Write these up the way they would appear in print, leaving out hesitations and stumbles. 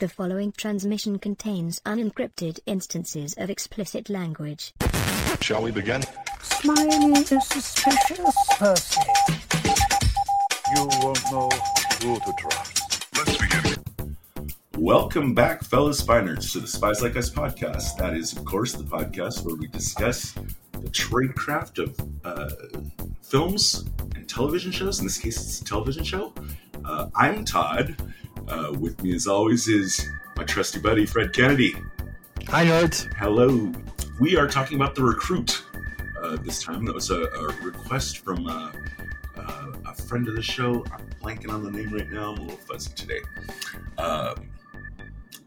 The following transmission contains unencrypted instances of explicit language. Shall we begin? Smiley is a suspicious person. You won't know who to trust. Let's begin. Welcome back, fellow spy nerds, to the Spies Like Us podcast. That is, of course, the podcast where we discuss the tradecraft of films and television shows. In this case, it's a television show. I'm Todd. With me, as always, is my trusty buddy, Fred Kennedy. Hi, nerds. Hello. We are talking about The Recruit this time. That was a request from a friend of the show. I'm blanking on the name right now. I'm a little fuzzy today.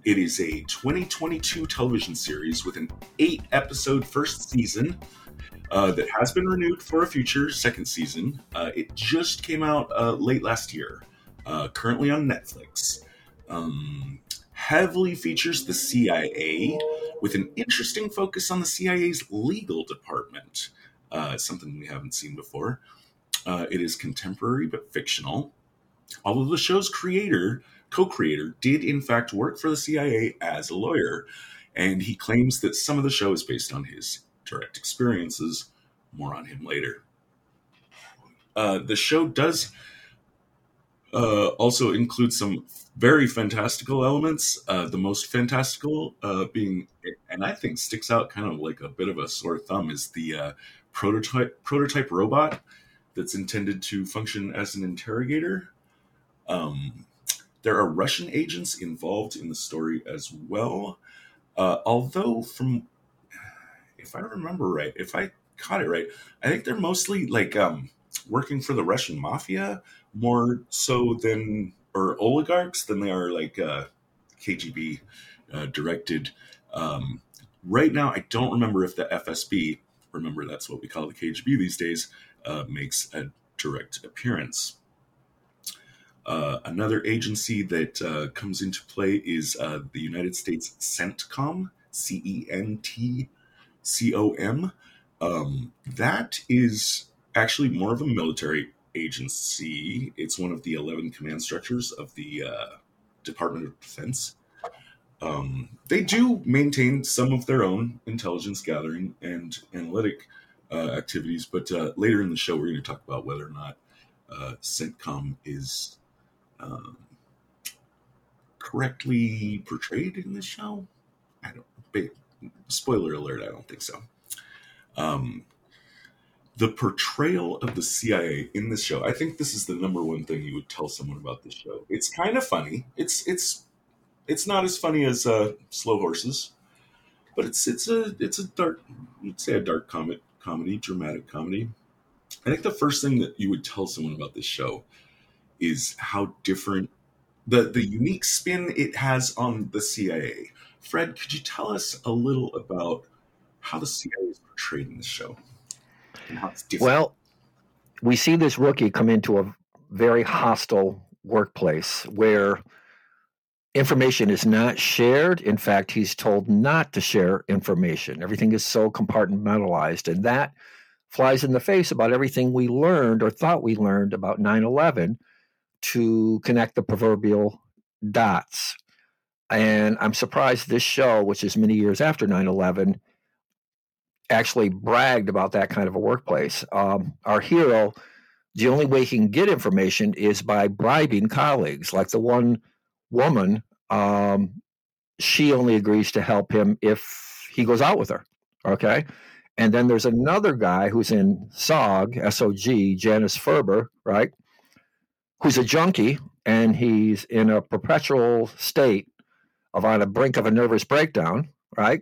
It is a 2022 television series with an 8-episode first season that has been renewed for a future second season. It just came out late last year. Currently on Netflix, heavily features the CIA with an interesting focus on the CIA's legal department, something we haven't seen before. It is contemporary but fictional, although the show's co-creator did in fact work for the CIA as a lawyer, and he claims that some of the show is based on his direct experiences. More on him later. The show does also includes some very fantastical elements, the most fantastical being, and I think sticks out kind of like a bit of a sore thumb, is the prototype robot that's intended to function as an interrogator. There are Russian agents involved in the story as well, although from, if I remember right, if I caught it right, I think they're mostly like working for the Russian mafia, more so than, or oligarchs, than they are like KGB directed. Right now, I don't remember if the FSB, remember that's what we call the KGB these days, makes a direct appearance. Another agency that comes into play is the United States CENTCOM, CENTCOM. That is actually more of a military agency. It's one of the 11 command structures of the Department of Defense. They do maintain some of their own intelligence gathering and analytic activities, but later in the show, we're going to talk about whether or not CENTCOM is correctly portrayed in the show. I don't. Spoiler alert, I don't think so. The portrayal of the CIA in this show, I think this is the number one thing you would tell someone about this show. It's kind of funny. It's not as funny as Slow Horses, but it's a dark, you'd say a dark comedy, dramatic comedy. I think the first thing that you would tell someone about this show is how different the unique spin it has on the CIA. Fred, could you tell us a little about how the CIA is portrayed in this show? Well, we see this rookie come into a very hostile workplace where information is not shared. In fact, he's told not to share information. Everything is so compartmentalized, and that flies in the face about everything we learned or thought we learned about 9/11 to connect the proverbial dots. And I'm surprised this show, which is many years after 9/11, actually bragged about that kind of a workplace. Our hero, the only way he can get information is by bribing colleagues. Like the one woman, she only agrees to help him if he goes out with her. Okay. And then there's another guy who's in SOG, S-O-G, Janis Ferber, right? Who's a junkie, and he's in a perpetual state of on the brink of a nervous breakdown, right?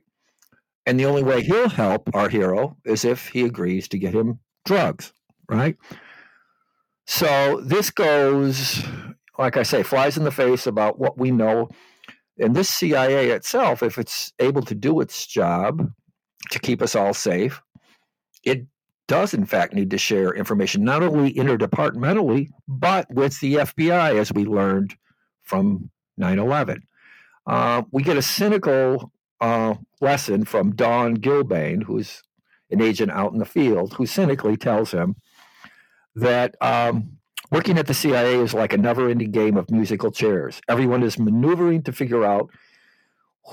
And the only way he'll help our hero is if he agrees to get him drugs, right? So this goes, like I say, flies in the face about what we know. And this CIA itself, if it's able to do its job to keep us all safe, it does in fact need to share information, not only interdepartmentally, but with the FBI, as we learned from 9/11. We get a cynical lesson from Dawn Gilbane, who's an agent out in the field, who cynically tells him that Working at the CIA is like a never-ending game of musical chairs. Everyone is maneuvering to figure out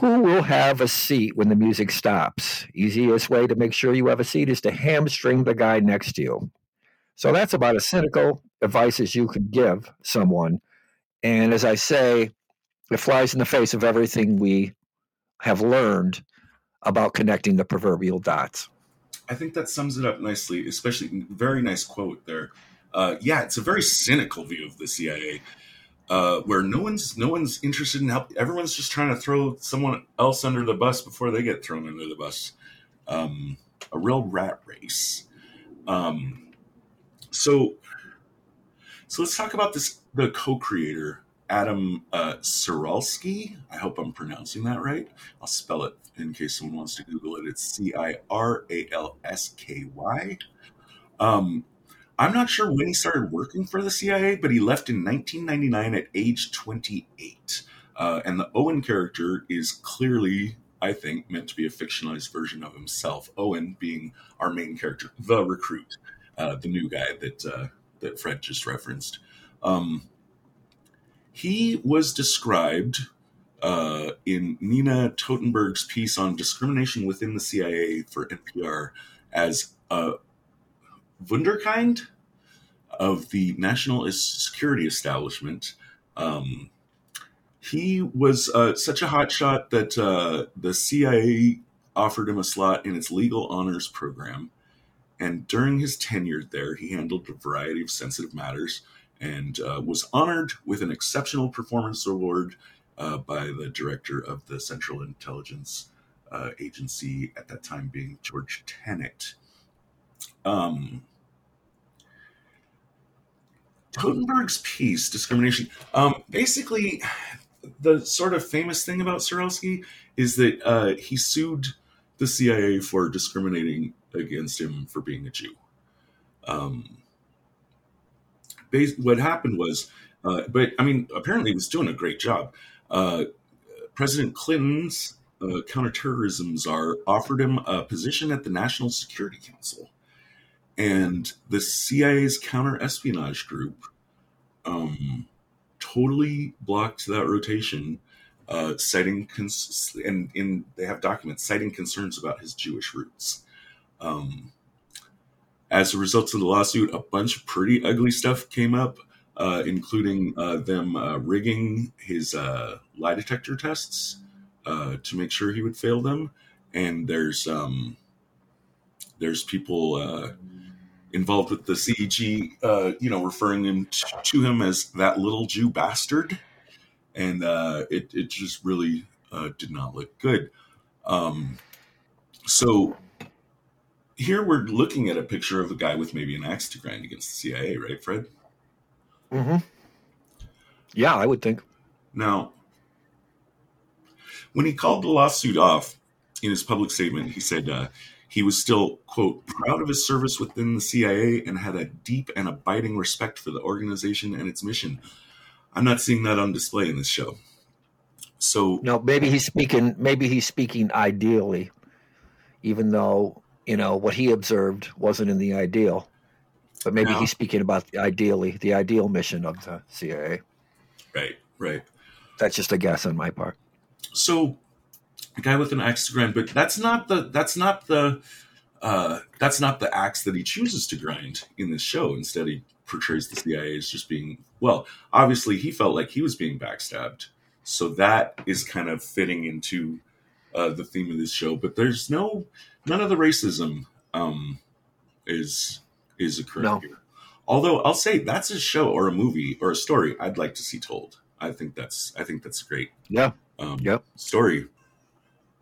who will have a seat when the music stops. Easiest way to make sure you have a seat is to hamstring the guy next to you. So that's about as cynical advice as you could give someone. And as I say, it flies in the face of everything we have learned about connecting the proverbial dots. I think that sums it up nicely, especially very nice quote there. Yeah, it's a very cynical view of the CIA, where no one's interested in help. Everyone's just trying to throw someone else under the bus before they get thrown under the bus. A real rat race. So let's talk about this. The co-creator, Adam Ciralsky. I hope I'm pronouncing that right. I'll spell it in case someone wants to Google it. It's Ciralsky. I'm not sure when he started working for the CIA, but he left in 1999 at age 28. And the Owen character is clearly, I think, meant to be a fictionalized version of himself. Owen being our main character, the recruit, the new guy that Fred just referenced. He was described in Nina Totenberg's piece on discrimination within the CIA for NPR as a Wunderkind of the national security establishment. He was such a hotshot that the CIA offered him a slot in its legal honors program. And during his tenure there, he handled a variety of sensitive matters and was honored with an exceptional performance award by the director of the Central Intelligence Agency at that time, being George Tenet. Totenberg's piece, Discrimination. Basically, the sort of famous thing about Ciralsky is that he sued the CIA for discriminating against him for being a Jew. What happened was, apparently he was doing a great job. President Clinton's counterterrorism czar offered him a position at the National Security Council. And the CIA's counter-espionage group totally blocked that rotation, they have documents citing concerns about his Jewish roots. As a result of the lawsuit, a bunch of pretty ugly stuff came up, including them rigging his lie detector tests to make sure he would fail them. And there's people involved with the CEG, referring him to him as that little Jew bastard. And it just really did not look good. So here we're looking at a picture of a guy with maybe an axe to grind against the CIA, right, Fred? Mm-hmm. Yeah, I would think. Now, when he called the lawsuit off in his public statement, he said he was still, quote, proud of his service within the CIA and had a deep and abiding respect for the organization and its mission. I'm not seeing that on display in this show. So no, maybe he's speaking ideally, even though, what he observed wasn't in the ideal. But maybe he's speaking about the ideal mission of the CIA. Right. That's just a guess on my part. So a guy with an axe to grind, but that's not the axe that he chooses to grind in this show. Instead, he portrays the CIA as just being, well, obviously he felt like he was being backstabbed. So that is kind of fitting into the theme of this show, but there's none of the racism is occurring here. Although I'll say that's a show or a movie or a story I'd like to see told. I think that's great. Yeah. Story.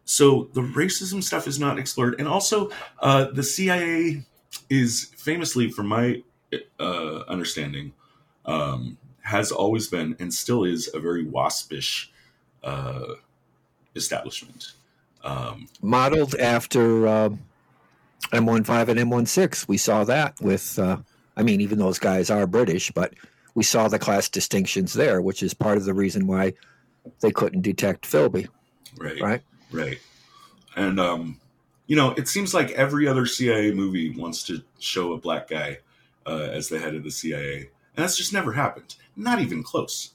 So the racism stuff is not explored. And also the CIA is famously, from my understanding, has always been and still is a very waspish establishment. Modeled after M15 and M16. We saw that with, even those guys are British, but we saw the class distinctions there, which is part of the reason why they couldn't detect Philby. Right. And, it seems like every other CIA movie wants to show a black guy as the head of the CIA. And that's just never happened. Not even close.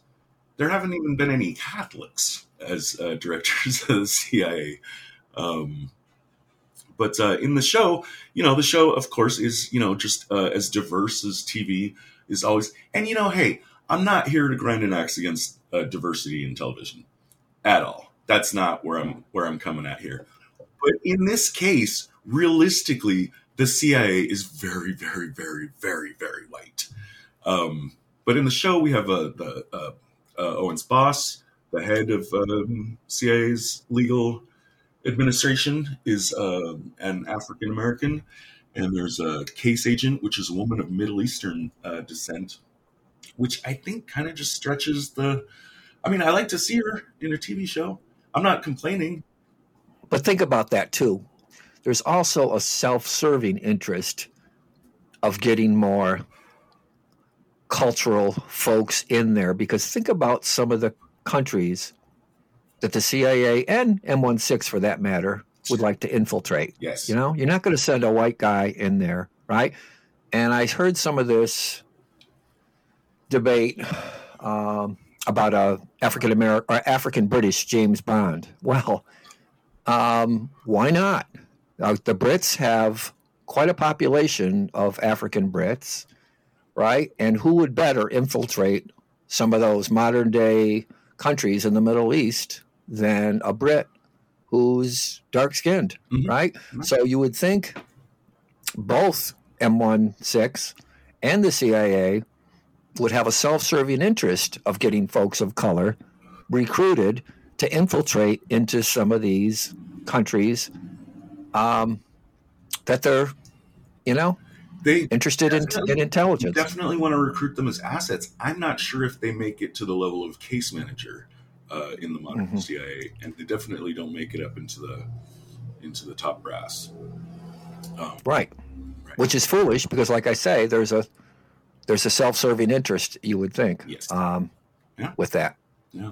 There haven't even been any Catholics as directors of the CIA. But in the show, you know, the show, of course, is, you know, just as diverse as TV is always. And, you know, hey, I'm not here to grind an axe against diversity in television at all. That's not where I'm coming at here. But in this case, realistically, the CIA is very, very, very, very, very white. But in the show, we have Owen's boss, the head of CIA's legal administration, is an African-American. And there's a case agent, which is a woman of Middle Eastern descent, which I think kind of just stretches the... I mean, I like to see her in a TV show. I'm not complaining. But think about that, too. There's also a self-serving interest of getting more cultural folks in there, because think about some of the countries that the CIA and M16, for that matter, would like to infiltrate. Yes. You know, you're not going to send a white guy in there, right? And I heard some of this debate about a African-American or African-British James Bond. Well, why not? The Brits have quite a population of African Brits, right? And who would better infiltrate some of those modern-day countries in the Middle East than a Brit who's dark-skinned, mm-hmm. right? Mm-hmm. So you would think both M16 and the CIA would have a self-serving interest of getting folks of color recruited to infiltrate into some of these countries that they're, you know, they interested in intelligence. You definitely want to recruit them as assets. I'm not sure if they make it to the level of case manager in the modern mm-hmm. CIA, and they definitely don't make it up into the top brass. Right, which is foolish because, like I say, there's a self-serving interest. You would think, yes. With that. Yeah.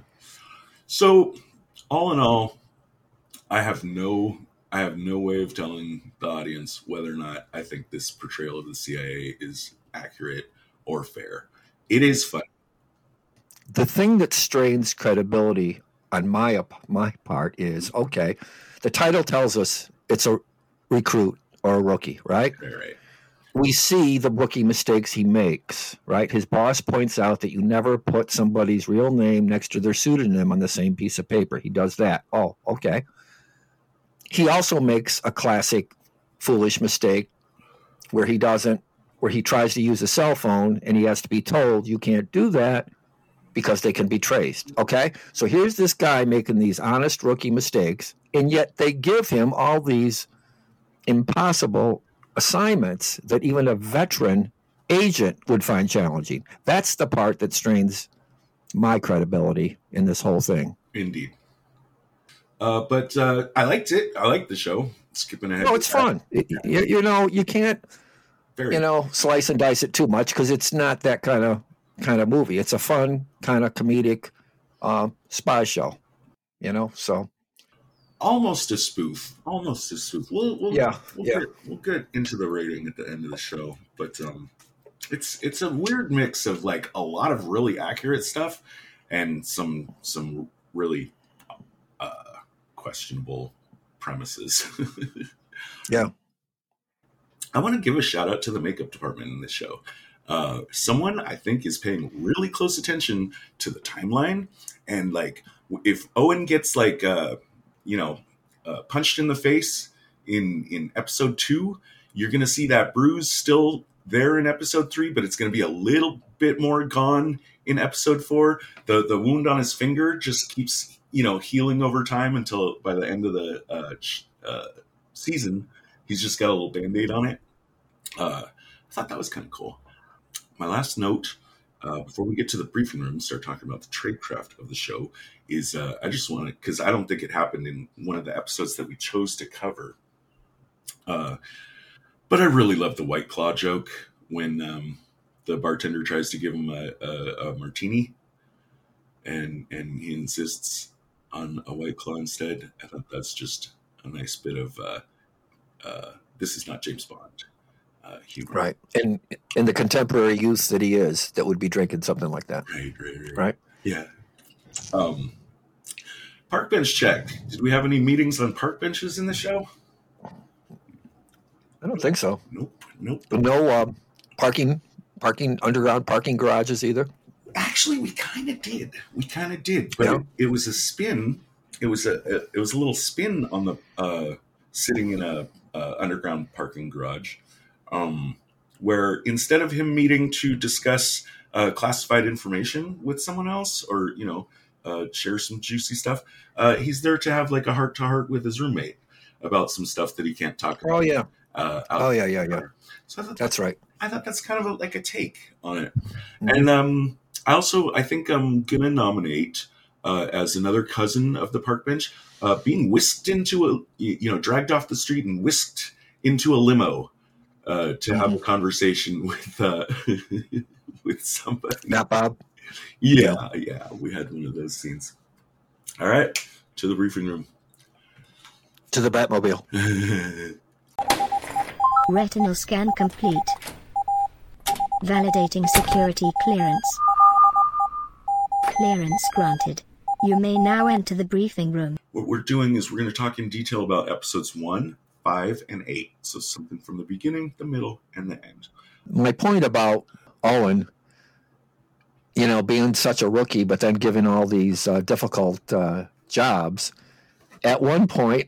So, all in all, I have no way of telling the audience whether or not I think this portrayal of the CIA is accurate or fair. It is fun. The thing that strains credibility on my part is, okay, the title tells us it's a recruit or a rookie, right? Right. We see the rookie mistakes he makes, right? His boss points out that you never put somebody's real name next to their pseudonym on the same piece of paper. He does that. Oh, okay. He also makes a classic foolish mistake where he tries to use a cell phone and he has to be told you can't do that because they can be traced. Okay. So here's this guy making these honest rookie mistakes, and yet they give him all these impossible assignments that even a veteran agent would find challenging. That's the part that strains my credibility in this whole thing. Indeed. But I liked it. I liked the show. Skipping ahead. No, it's fun. You can't, slice and dice it too much because it's not that kind of movie. It's a fun kind of comedic spy show. You know, so almost a spoof. We'll get into the rating at the end of the show, but it's a weird mix of like a lot of really accurate stuff and some really questionable premises. Yeah. I want to give a shout out to the makeup department in this show. Someone I think is paying really close attention to the timeline. And like, if Owen gets like, punched in the face in episode 2, you're going to see that bruise still there in episode 3, but it's going to be a little bit more gone in episode 4. The wound on his finger just keeps, healing over time until by the end of the season, he's just got a little Band-Aid on it. I thought that was kind of cool. My last note, before we get to the briefing room and start talking about the tradecraft of the show, is I just want to, because I don't think it happened in one of the episodes that we chose to cover. But I really love the White Claw joke when the bartender tries to give him a martini and he insists on a White Claw instead. I thought that's just a nice bit of this is not James Bond. humor. Right. And the contemporary youth that he is that would be drinking something like that. Right. Yeah. Park bench check. Did we have any meetings on park benches in the show? I don't think so. Nope. No parking, underground parking garages either? Actually, we kind of did. But yeah. it was a spin. It was a little spin on the sitting in a underground parking garage, where instead of him meeting to discuss classified information with someone else, or share some juicy stuff, he's there to have like a heart to heart with his roommate about some stuff that he can't talk about. Oh yeah. Yeah. So that's right. I thought that's kind of a take on it. Mm-hmm. And I think I'm going to nominate as another cousin of the park bench, being whisked into dragged off the street and whisked into a limo to have a conversation with with somebody. Not Bob. Yeah. We had one of those scenes. All right, to the briefing room. To the Batmobile. Retinal scan complete. Validating security clearance. Clearance granted. You may now enter the briefing room. What we're doing is we're going to talk in detail about episodes 1, 5, and 8. So something from the beginning, the middle, and the end. My point about Owen, being such a rookie, but then given all these difficult jobs, at one point,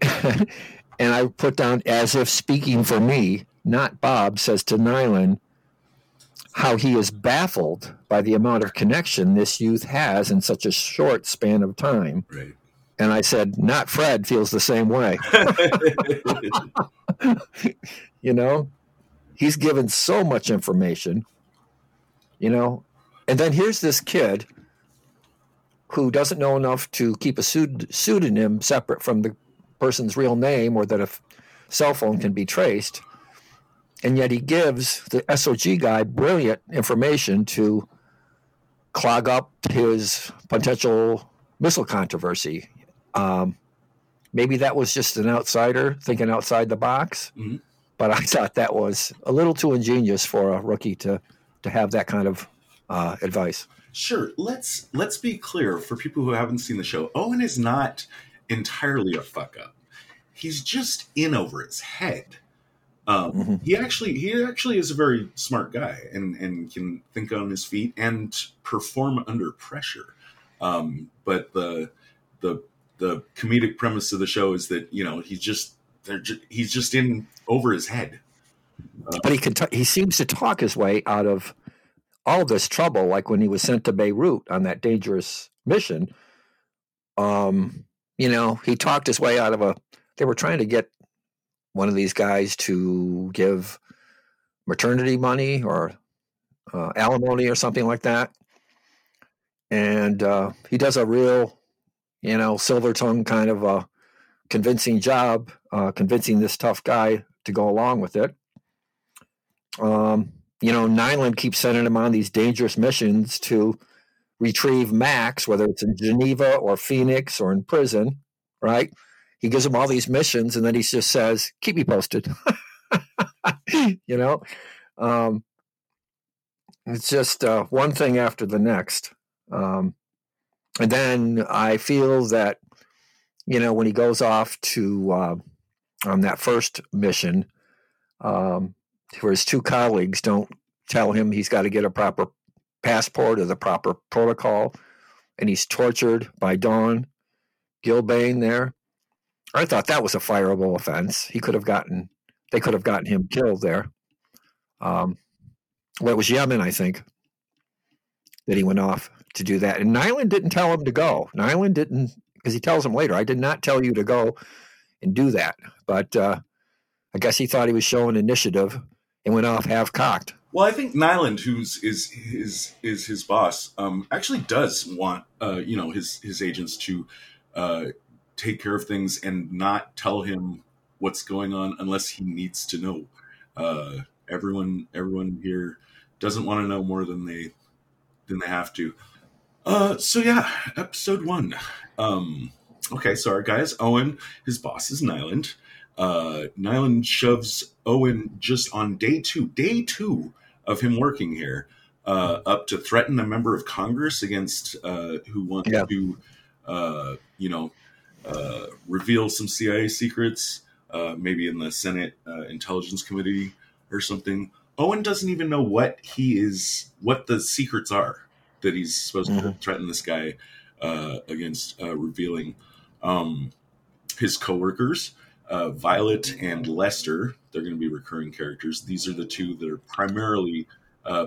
and I put down as if speaking for me, not Bob, says to Nyland, how he is baffled by the amount of connection this youth has in such a short span of time. Right. And I said, not Fred feels the same way. He's given so much information, And then here's this kid who doesn't know enough to keep a pseudonym separate from the person's real name, or that a cell phone can be traced. And yet he gives the SOG guy brilliant information to clog up his potential missile controversy. Maybe that was just an outsider thinking outside the box, but I thought that was a little too ingenious for a rookie to have that kind of advice. Sure. Let's be clear for people who haven't seen the show. Owen is not entirely a fuck up. He's just in over his head. He actually is a very smart guy and can think on his feet and perform under pressure. But the comedic premise of the show is that he's just in over his head. But he seems to talk his way out of all this trouble. Like when he was sent to Beirut on that dangerous mission, he talked his way out of they were trying to get one of these guys to give maternity money or alimony or something like that. And he does a real, silver tongue kind of a convincing job, convincing this tough guy to go along with it. Nyland keeps sending him on these dangerous missions to retrieve Max, whether it's in Geneva or Phoenix or in prison, right? He gives him all these missions, and then he just says, keep me posted. It's just one thing after the next. And then I feel that, when he goes off to on that first mission, where his two colleagues don't tell him he's got to get a proper passport or the proper protocol, and he's tortured by Dawn Gilbane there. I thought that was a fireable offense. They could have gotten him killed there. It was Yemen, I think, that he went off to do that. And Nyland didn't tell him to go. Because he tells him later, I did not tell you to go and do that. But I guess he thought he was showing initiative and went off half-cocked. Well, I think Nyland, who is his boss, actually does want his agents to take care of things and not tell him what's going on unless he needs to know. Everyone here doesn't want to know more than they have to. Episode 1. Okay, so our guy is Owen. His boss is Nyland. Nyland shoves Owen just on day two of him working here up to threaten a member of Congress against who wants to, reveal some CIA secrets, maybe in the Senate Intelligence Committee or something. Owen doesn't even know what the secrets are that he's supposed to threaten this guy against revealing. His coworkers, Violet and Lester, they're going to be recurring characters. These are the two that are primarily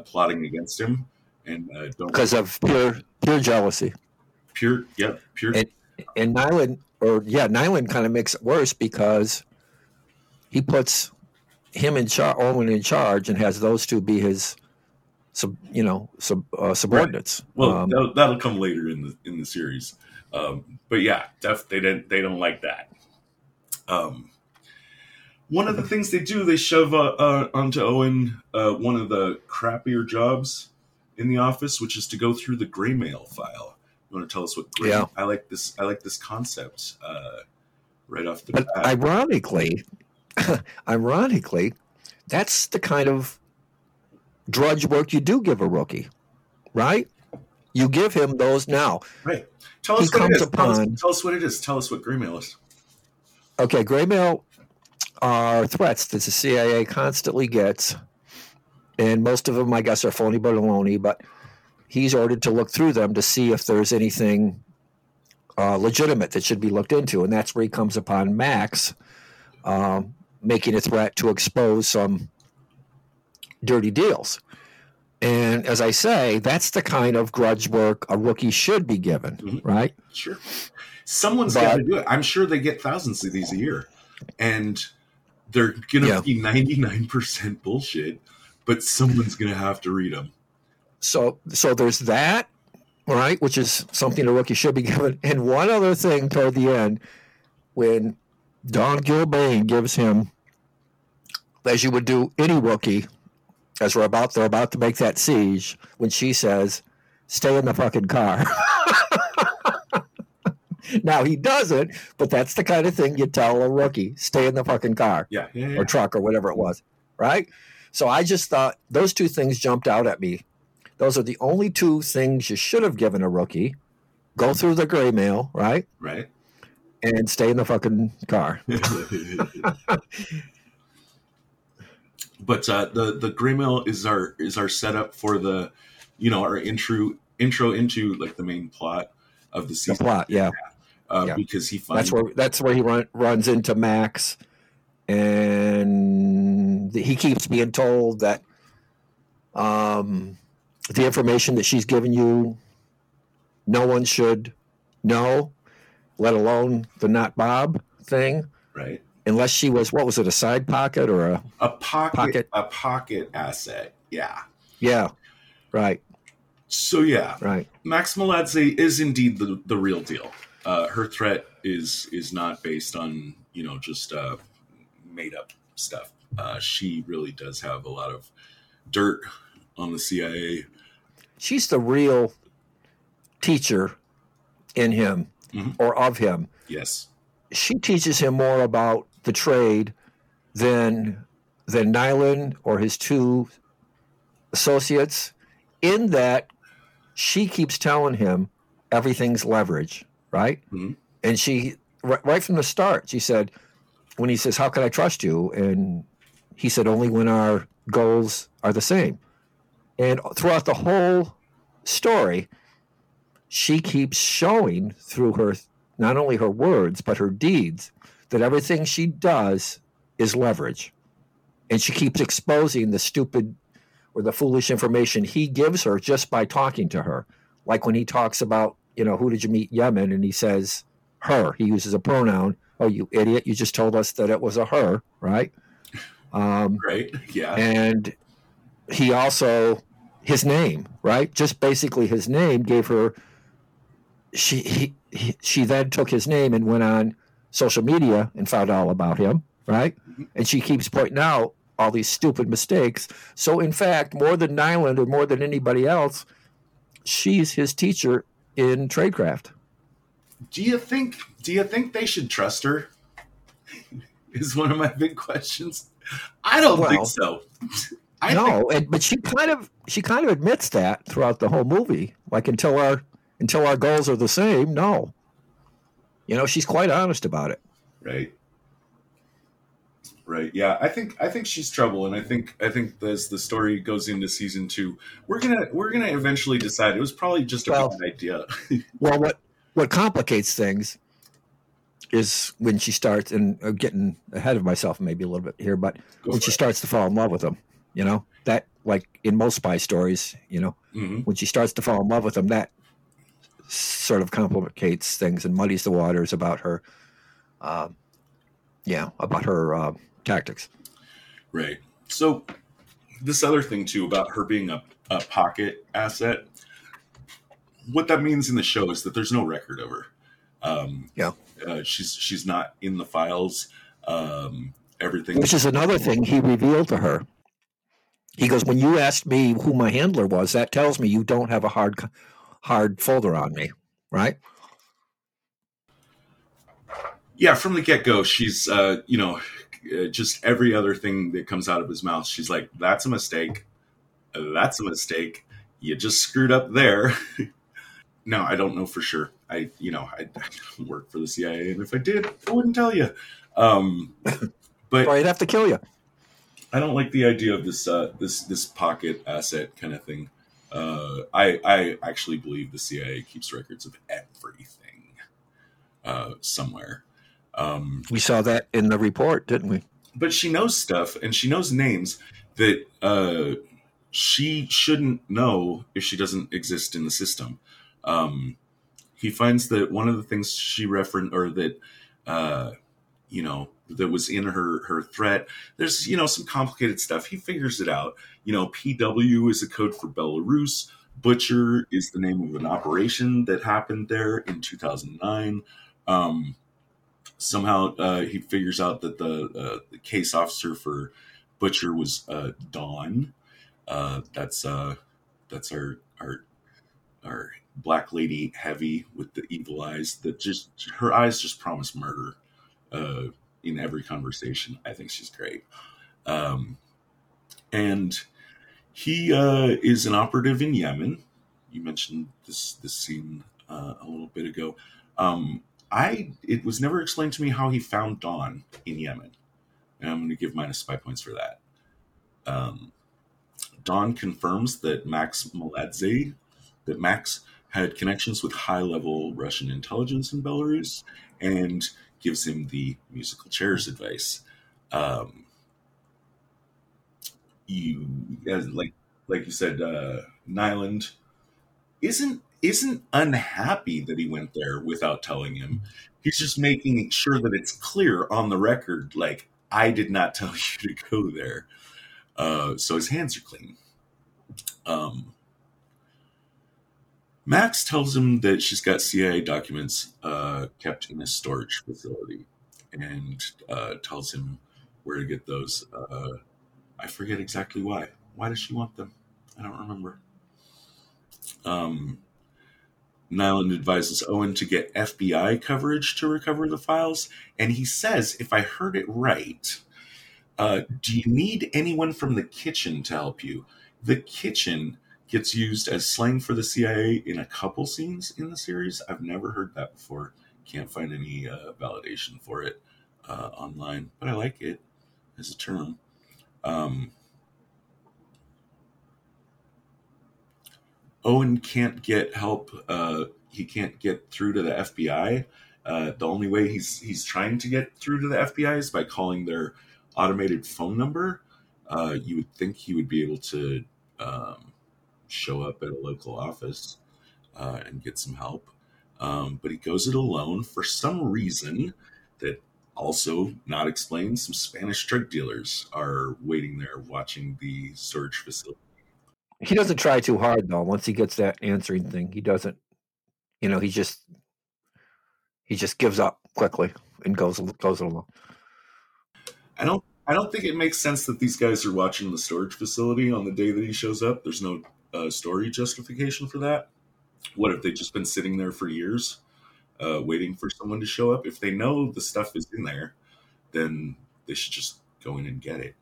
plotting against him, and because of pure jealousy. Pure. And Nyland kind of makes it worse because he puts him in charge, Owen in charge, and has those two be his, subordinates. Right. Well, that'll come later in the series. But yeah, they don't like that. One of the things they do, they shove onto Owen one of the crappier jobs in the office, which is to go through the gray mail file. You want to tell us what? Yeah, I like this concept right off the bat. But ironically, that's the kind of drudge work you do give a rookie, right? You give him those now. Right. Tell us what it is. Tell us what graymail is. Okay, graymail are threats that the CIA constantly gets, and most of them, I guess, are phony baloney, but he's ordered to look through them to see if there's anything legitimate that should be looked into, and that's where he comes upon Max making a threat to expose some dirty deals. And as I say, that's the kind of grudge work a rookie should be given, right? Sure. Someone's got to do it. I'm sure they get thousands of these a year. And they're going to be 99% bullshit, but someone's going to have to read them. So there's that, right, which is something a rookie should be given. And one other thing toward the end, when Dawn Gilbane gives him, as you would do any rookie, as they're about to make that siege, when she says, "Stay in the fucking car." Now he doesn't, but that's the kind of thing you tell a rookie: "Stay in the fucking car," or truck, or whatever it was, right? So I just thought those two things jumped out at me. Those are the only two things you should have given a rookie: go through the gray mail, right? Right, and stay in the fucking car. But the graymail is our setup for the, our intro into like the main plot of the season. The plot, because he finds that's where he runs into Max, and he keeps being told that the information that she's given you, no one should know, let alone the Not Bob thing, right? Unless she was, a side pocket or a pocket asset, right. So right. Max Meladze is indeed the real deal. Her threat is not based on just made up stuff. She really does have a lot of dirt on the CIA. She's the real teacher in him or of him. Yes, she teaches him more about the trade than Nyland or his two associates, in that she keeps telling him everything's leverage, right? Mm-hmm. And she, right from the start, she said, when he says, "How can I trust you?" And he said, "Only when our goals are the same." And throughout the whole story, she keeps showing through her, not only her words, but her deeds, that everything she does is leverage. And she keeps exposing the stupid or the foolish information he gives her just by talking to her. Like when he talks about, who did you meet Yemen? And he says, her. He uses a pronoun. "Oh, you idiot. You just told us that it was a her," right? And he also, his name, right? Just basically his name gave her, she then took his name and went on social media and found out all about him, right? And she keeps pointing out all these stupid mistakes. So, in fact, more than Nyland or more than anybody else, she's his teacher in tradecraft. Do you think they should trust her? is one of my big questions. I don't think so. But she kind of admits that throughout the whole movie. Like until our goals are the same, no. You know, she's quite honest about it. Right. Yeah. I think she's trouble, and I think as the story goes into season two, we're gonna eventually decide it was probably just a bad idea. Well, what complicates things is when she starts, and I'm getting ahead of myself maybe a little bit here, but when she starts to fall in love with him, you know, that, like in most spy stories, you know, when she starts to fall in love with him, that sort of complicates things and muddies the waters about her, tactics. Right. So this other thing too, about her being a pocket asset, what that means in the show is that there's no record of her. She's not in the files. Everything. Which is another thing he revealed to her. He goes, when you asked me who my handler was, that tells me you don't have a hard folder on me. Right. Yeah. From the get go, she's, just every other thing that comes out of his mouth, she's like, that's a mistake. That's a mistake. You just screwed up there. No, I don't know for sure. I don't work for the CIA, and if I did, I wouldn't tell you. But I'd have to kill you. I don't like the idea of this this pocket asset kind of thing. I actually believe the CIA keeps records of everything somewhere. We saw that in the report, didn't we? But she knows stuff, and she knows names that she shouldn't know if she doesn't exist in the system. He finds that one of the things she referenced, or that, that was in her threat. There's, some complicated stuff. He figures it out. PW is a code for Belarus. Butcher is the name of an operation that happened there in 2009. Somehow he figures out that the case officer for Butcher was Dawn. That's our black lady, heavy with the evil eyes, that just, her eyes just promise murder in every conversation. I think she's great. And he is an operative in Yemen. You mentioned this scene a little bit ago. It was never explained to me how he found Dawn in Yemen, and I'm going to give minus -5 points for that. Dawn confirms that Max Meladze, that Max had connections with high-level Russian intelligence in Belarus, and gives him the musical chairs advice. Like you said, Nyland isn't unhappy that he went there without telling him. He's just making sure that it's clear on the record, like, I did not tell you to go there. So his hands are clean. Max tells him that she's got CIA documents kept in a storage facility, and tells him where to get those. I forget exactly why. Why does she want them? I don't remember. Nyland advises Owen to get FBI coverage to recover the files, and he says, if I heard it right, do you need anyone from the kitchen to help you? The kitchen gets used as slang for the CIA in a couple scenes in the series. I've never heard that before. Can't find any validation for it online, but I like it as a term. Owen can't get help. He can't get through to the FBI. The only way he's trying to get through to the FBI is by calling their automated phone number. You would think he would be able to show up at a local office and get some help. But he goes it alone for some reason that also not explained. Some Spanish drug dealers are waiting there watching the storage facility. He doesn't try too hard, though. Once he gets that answering thing, he doesn't, he just gives up quickly and goes it alone. I don't think it makes sense that these guys are watching the storage facility on the day that he shows up. There's no story justification for that. What if they've just been sitting there for years waiting for someone to show up? If they know the stuff is in there, then they should just go in and get it.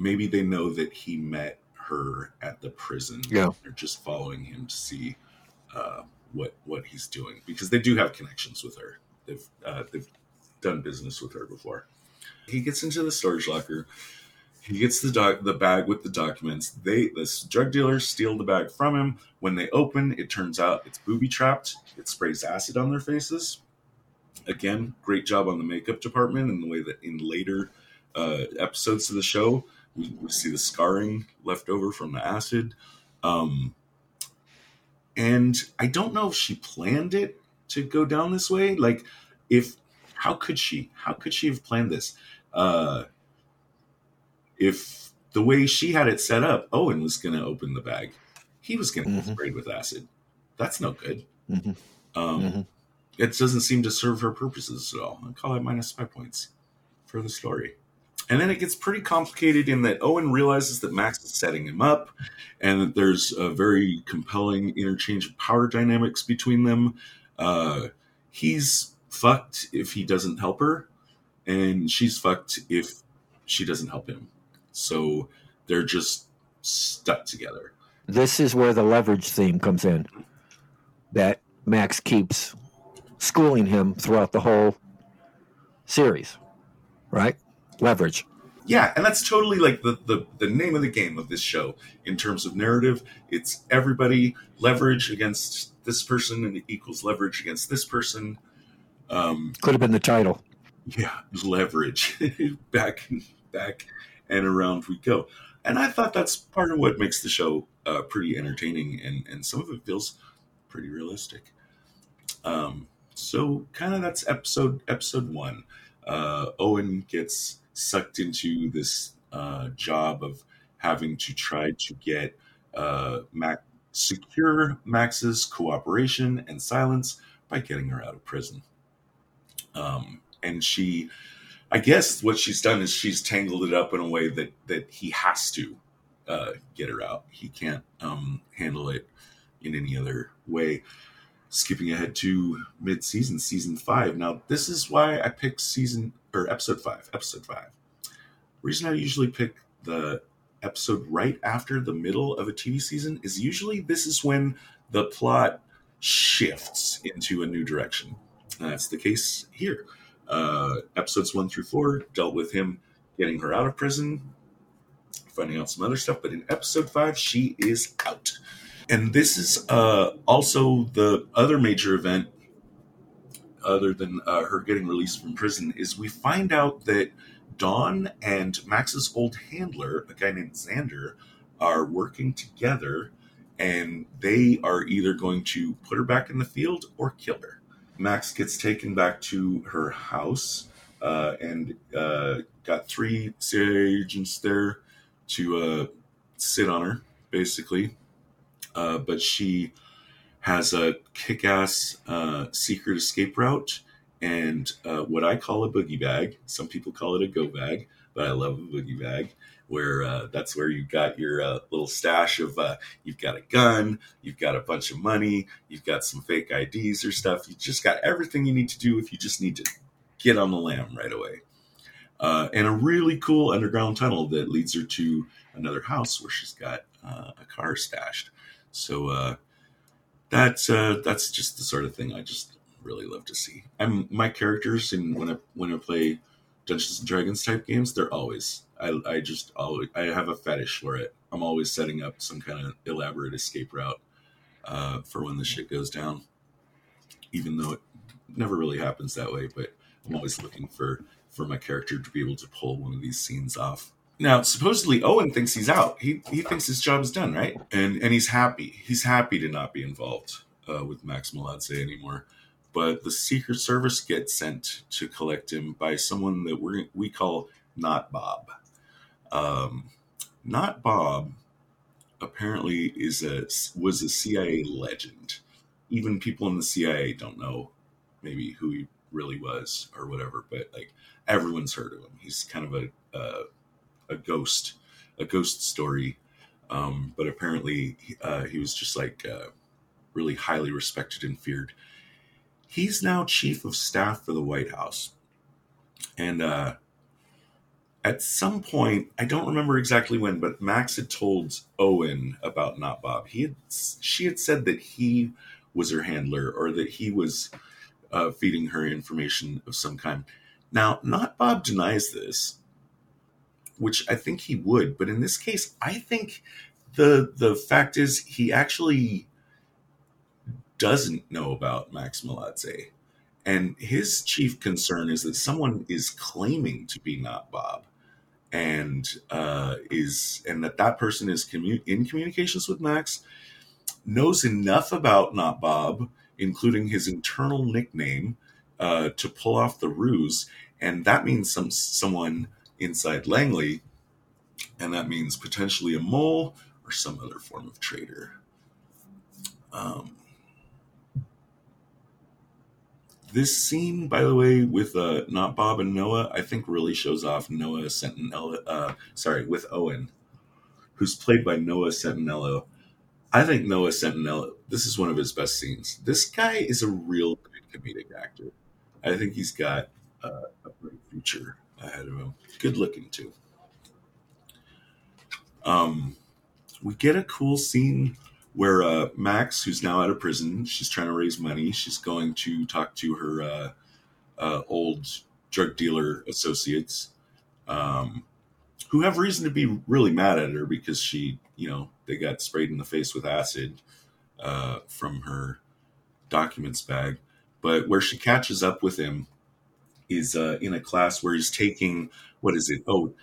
Maybe they know that he met her at the prison. Yeah. They're just following him to see what he's doing, because they do have connections with her. They've done business with her before. He gets into the storage locker. He gets the bag with the documents. The drug dealers steal the bag from him. When they open, it turns out it's booby-trapped. It sprays acid on their faces. Again, great job on the makeup department and the way that in later episodes of the show, we see the scarring left over from the acid. And I don't know if she planned it to go down this way. Like, how could she have planned this? If the way she had it set up, Owen was going to open the bag. He was going to get sprayed with acid. That's no good. It doesn't seem to serve her purposes at all. I call that minus 5 points for the story. And then it gets pretty complicated in that Owen realizes that Max is setting him up and that there's a very compelling interchange of power dynamics between them. He's fucked if he doesn't help her, and she's fucked if she doesn't help him. So they're just stuck together. This is where the leverage theme comes in, that Max keeps schooling him throughout the whole series, right? Leverage. Yeah, and that's totally like the name of the game of this show in terms of narrative. It's everybody leverage against this person and it equals leverage against this person. Could have been the title. Yeah, leverage. Back and around we go. And I thought that's part of what makes the show pretty entertaining, and some of it feels pretty realistic. So kind of that's episode one. Owen gets sucked into this job of having to try to get secure Max's cooperation and silence by getting her out of prison. And she, I guess what she's done is she's tangled it up in a way that he has to get her out. He can't handle it in any other way. Skipping ahead to mid-season, season 5. Now, this is why I picked episode 5. Reason I usually pick the episode right after the middle of a TV season is usually this is when the plot shifts into a new direction. And that's the case here. Episodes 1 through 4 dealt with him getting her out of prison, finding out some other stuff. But in episode 5, she is out. And this is also the other major event, other than her getting released from prison, is we find out that Dawn and Max's old handler, a guy named Xander, are working together, and they are either going to put her back in the field or kill her. Max gets taken back to her house and got 3 CIA agents there to sit on her, basically. But she has a kick-ass secret escape route and what I call a boogie bag. Some people call it a go bag, but I love a boogie bag, where that's where you got your little stash of, you've got a gun, you've got a bunch of money, you've got some fake IDs or stuff. You just got everything you need to do if you just need to get on the lam right away. And a really cool underground tunnel that leads her to another house where she's got a car stashed. So that's just the sort of thing I just really love to see. My characters, and when I play Dungeons and Dragons type games, they're always I have a fetish for it. I'm always setting up some kind of elaborate escape route for when the shit goes down, even though it never really happens that way. But I'm always looking for my character to be able to pull one of these scenes off. Now, supposedly Owen thinks he's out. He thinks his job's done, right? And he's happy. He's happy to not be involved with Max Meladze anymore. But the Secret Service gets sent to collect him by someone that we call Not Bob. Not Bob apparently was a CIA legend. Even people in the CIA don't know maybe who he really was or whatever. But like everyone's heard of him. He's kind of a ghost story. But apparently he was just like really highly respected and feared. He's now chief of staff for the White House. And at some point, I don't remember exactly when, but Max had told Owen about Not Bob. She had said that he was her handler, or that he was feeding her information of some kind. Now, Not Bob denies this, which I think he would, but in this case, I think the fact is he actually doesn't know about Max Meladze. And his chief concern is that someone is claiming to be Not Bob, and that person is in communications with Max, knows enough about Not Bob, including his internal nickname, to pull off the ruse. And that means someone inside Langley, and that means potentially a mole or some other form of traitor. This scene, by the way, with Not Bob and Noah, I think really shows off with Owen, who's played by Noah Centineo. I think Noah Centineo, this is one of his best scenes. This guy is a real good comedic actor. I think he's got a great future ahead of him. Good looking, too. We get a cool scene where Max, who's now out of prison, she's trying to raise money. She's going to talk to her old drug dealer associates, who have reason to be really mad at her because they got sprayed in the face with acid from her documents bag. But where she catches up with him is in a class where he's taking, an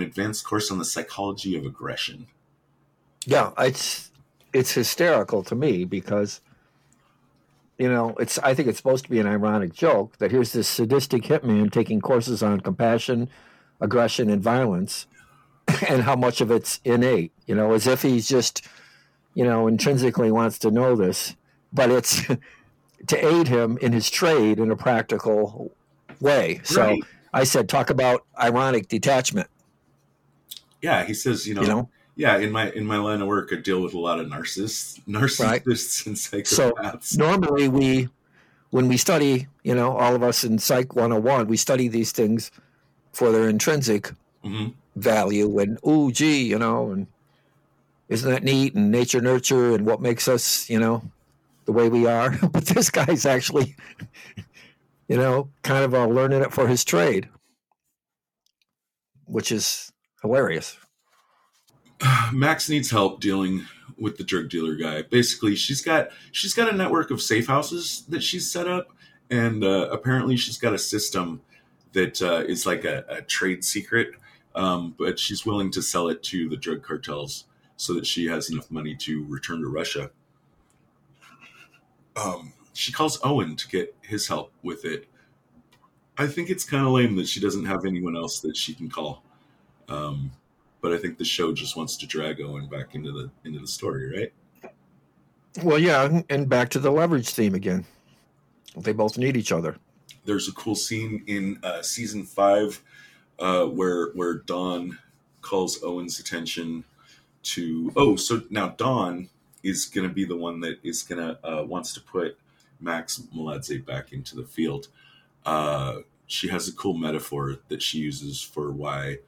advanced course on the psychology of aggression. Yeah, it's hysterical to me because, I think it's supposed to be an ironic joke that here's this sadistic hitman taking courses on compassion, aggression, and violence, and how much of it's innate, as if he's just, intrinsically wants to know this, but it's to aid him in his trade in a practical way. Right. So I said, talk about ironic detachment. Yeah, he says, Yeah, in my line of work, I deal with a lot of narcissists, right, and psychopaths. So normally when we study, all of us in Psych 101, we study these things for their intrinsic value and, ooh, gee, and isn't that neat, and nature, nurture, and what makes us, the way we are. But this guy's actually, kind of learning it for his trade, which is hilarious. Max needs help dealing with the drug dealer guy. Basically, she's got a network of safe houses that she's set up, and apparently she's got a system that is like a trade secret, but she's willing to sell it to the drug cartels so that she has enough money to return to Russia. She calls Owen to get his help with it. I think it's kind of lame that she doesn't have anyone else that she can call. But I think the show just wants to drag Owen back into the story, right? Well, yeah, and back to the leverage theme again. They both need each other. There's a cool scene in season 5 where Dawn calls Owen's attention to. Oh, so now Dawn is going to be the one that is going to wants to put Max Meladze back into the field. She has a cool metaphor that she uses for why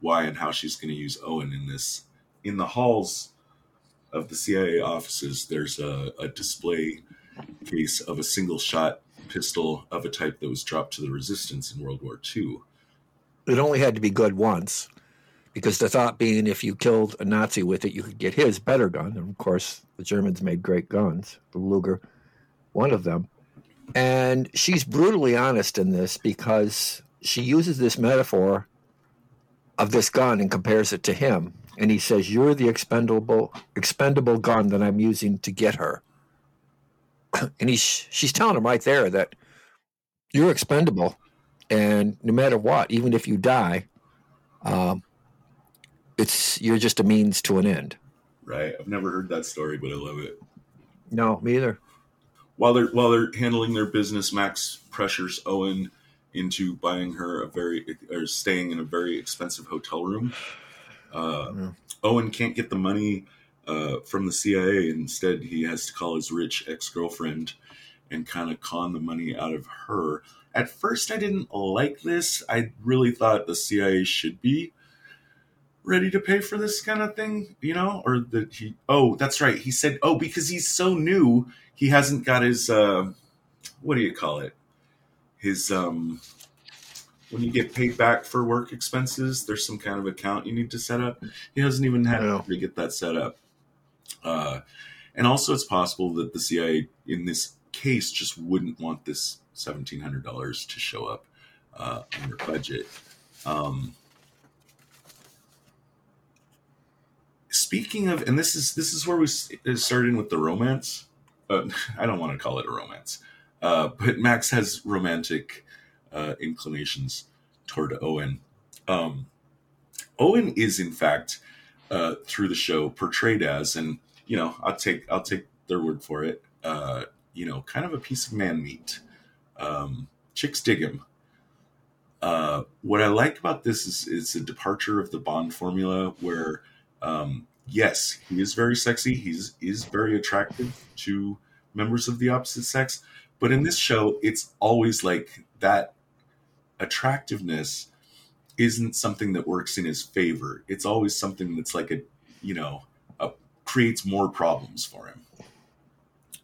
and how she's going to use Owen in this. In the halls of the CIA offices, there's a display case of a single-shot pistol of a type that was dropped to the resistance in World War II. It only had to be good once, because the thought being if you killed a Nazi with it, you could get his better gun. And, of course, the Germans made great guns, the Luger, one of them. And she's brutally honest in this because she uses this metaphor of this gun and compares it to him. And he says, you're the expendable gun that I'm using to get her. And she's telling him right there that you're expendable. And no matter what, even if you die, you're just a means to an end. Right. I've never heard that story, but I love it. No, me either. While they're handling their business, Max pressures Owen into buying her staying in a very expensive hotel room. Yeah. Owen can't get the money from the CIA. Instead, he has to call his rich ex-girlfriend and kind of con the money out of her. At first, I didn't like this. I really thought the CIA should be ready to pay for this kind of thing, you know, or that he, oh, that's right. He said, oh, because he's so new, he hasn't got his, what do you call it? His, when you get paid back for work expenses, there's some kind of account you need to set up. He hasn't even had to get that set up. And also it's possible that the CIA in this case just wouldn't want this $1,700 to show up on your budget. Speaking of, and this is where we started in with the romance. I don't want to call it a romance, but Max has romantic inclinations toward Owen. Owen is, in fact, through the show portrayed as, and you know, I'll take their word for it. You know, kind of a piece of man meat. Chicks dig him. What I like about this is it's a departure of the Bond formula where, yes, he is very sexy. He is very attractive to members of the opposite sex. But in this show, it's always like that attractiveness isn't something that works in his favor. It's always something that's like a, you know, creates more problems for him.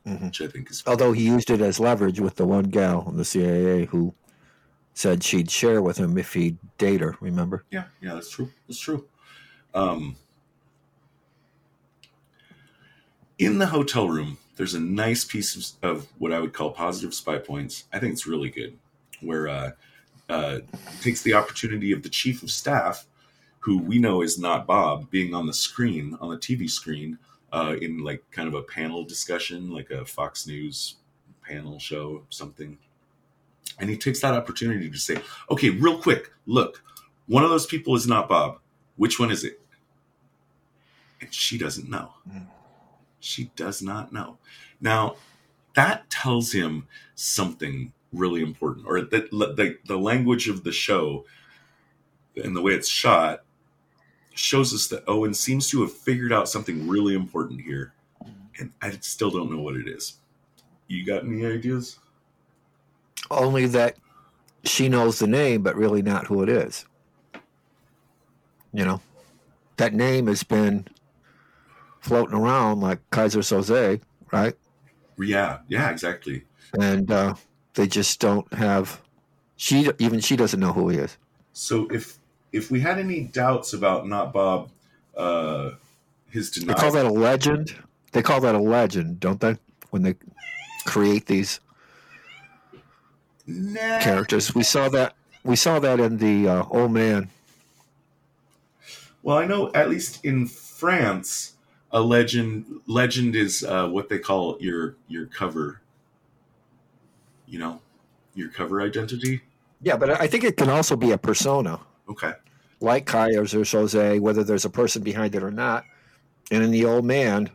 Mm-hmm. Which I think is. Although he used it as leverage with the one gal in the CIA who said she'd share with him if he'd date her, remember? Yeah, that's true. That's true. In the hotel room, there's a nice piece of what I would call positive spy points. I think it's really good, where takes the opportunity of the chief of staff, who we know is Not Bob, being on the screen, on the TV screen, in like kind of a panel discussion, like a Fox News panel show, something. And he takes that opportunity to say, okay, real quick, look, one of those people is Not Bob. Which one is it? And she doesn't know. She does not know. Now, that tells him something really important, or that the language of the show and the way it's shot shows us that Owen seems to have figured out something really important here, and I still don't know what it is. You got any ideas? Only that she knows the name, but really not who it is. You know, that name has been floating around like Kaiser Soze, right? Yeah, exactly. And they just don't have. She doesn't know who he is. So if we had any doubts about Not Bob, his denial. They call that a legend, don't they? When they create these characters, we saw that in the Old Man. Well, I know at least in France, a legend is what they call your cover. You know, your cover identity. Yeah, but I think it can also be a persona. Okay. Like Kaiser Soze, whether there's a person behind it or not. And in the Old Man,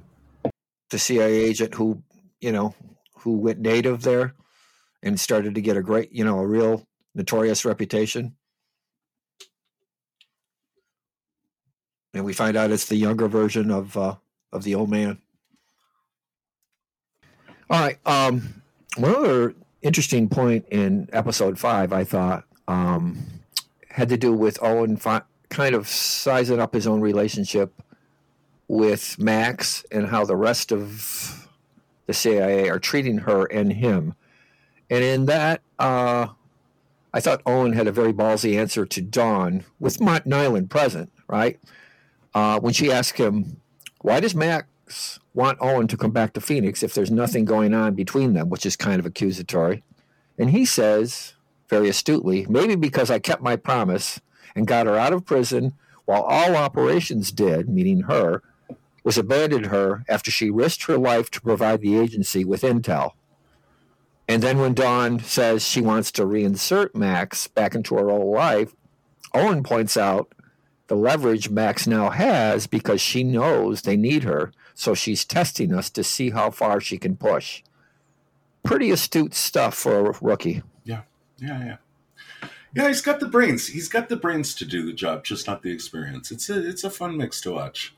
the CIA agent who went native there and started to get a great, you know, a real notorious reputation. And we find out it's the younger version of the Old Man. All right. One other interesting point in episode 5, I thought, had to do with Owen kind of sizing up his own relationship with Max and how the rest of the CIA are treating her and him. And in that, I thought Owen had a very ballsy answer to Dawn, with Nyland present, right? When she asked him, why does Max want Owen to come back to Phoenix if there's nothing going on between them, which is kind of accusatory. And he says, very astutely, maybe because I kept my promise and got her out of prison while all operations did, meaning her, was abandoned her after she risked her life to provide the agency with intel. And then when Dawn says she wants to reinsert Max back into her old life, Owen points out the leverage Max now has because she knows they need her, so she's testing us to see how far she can push. Pretty astute stuff for a rookie. Yeah, he's got the brains. He's got the brains to do the job, just not the experience. It's a fun mix to watch.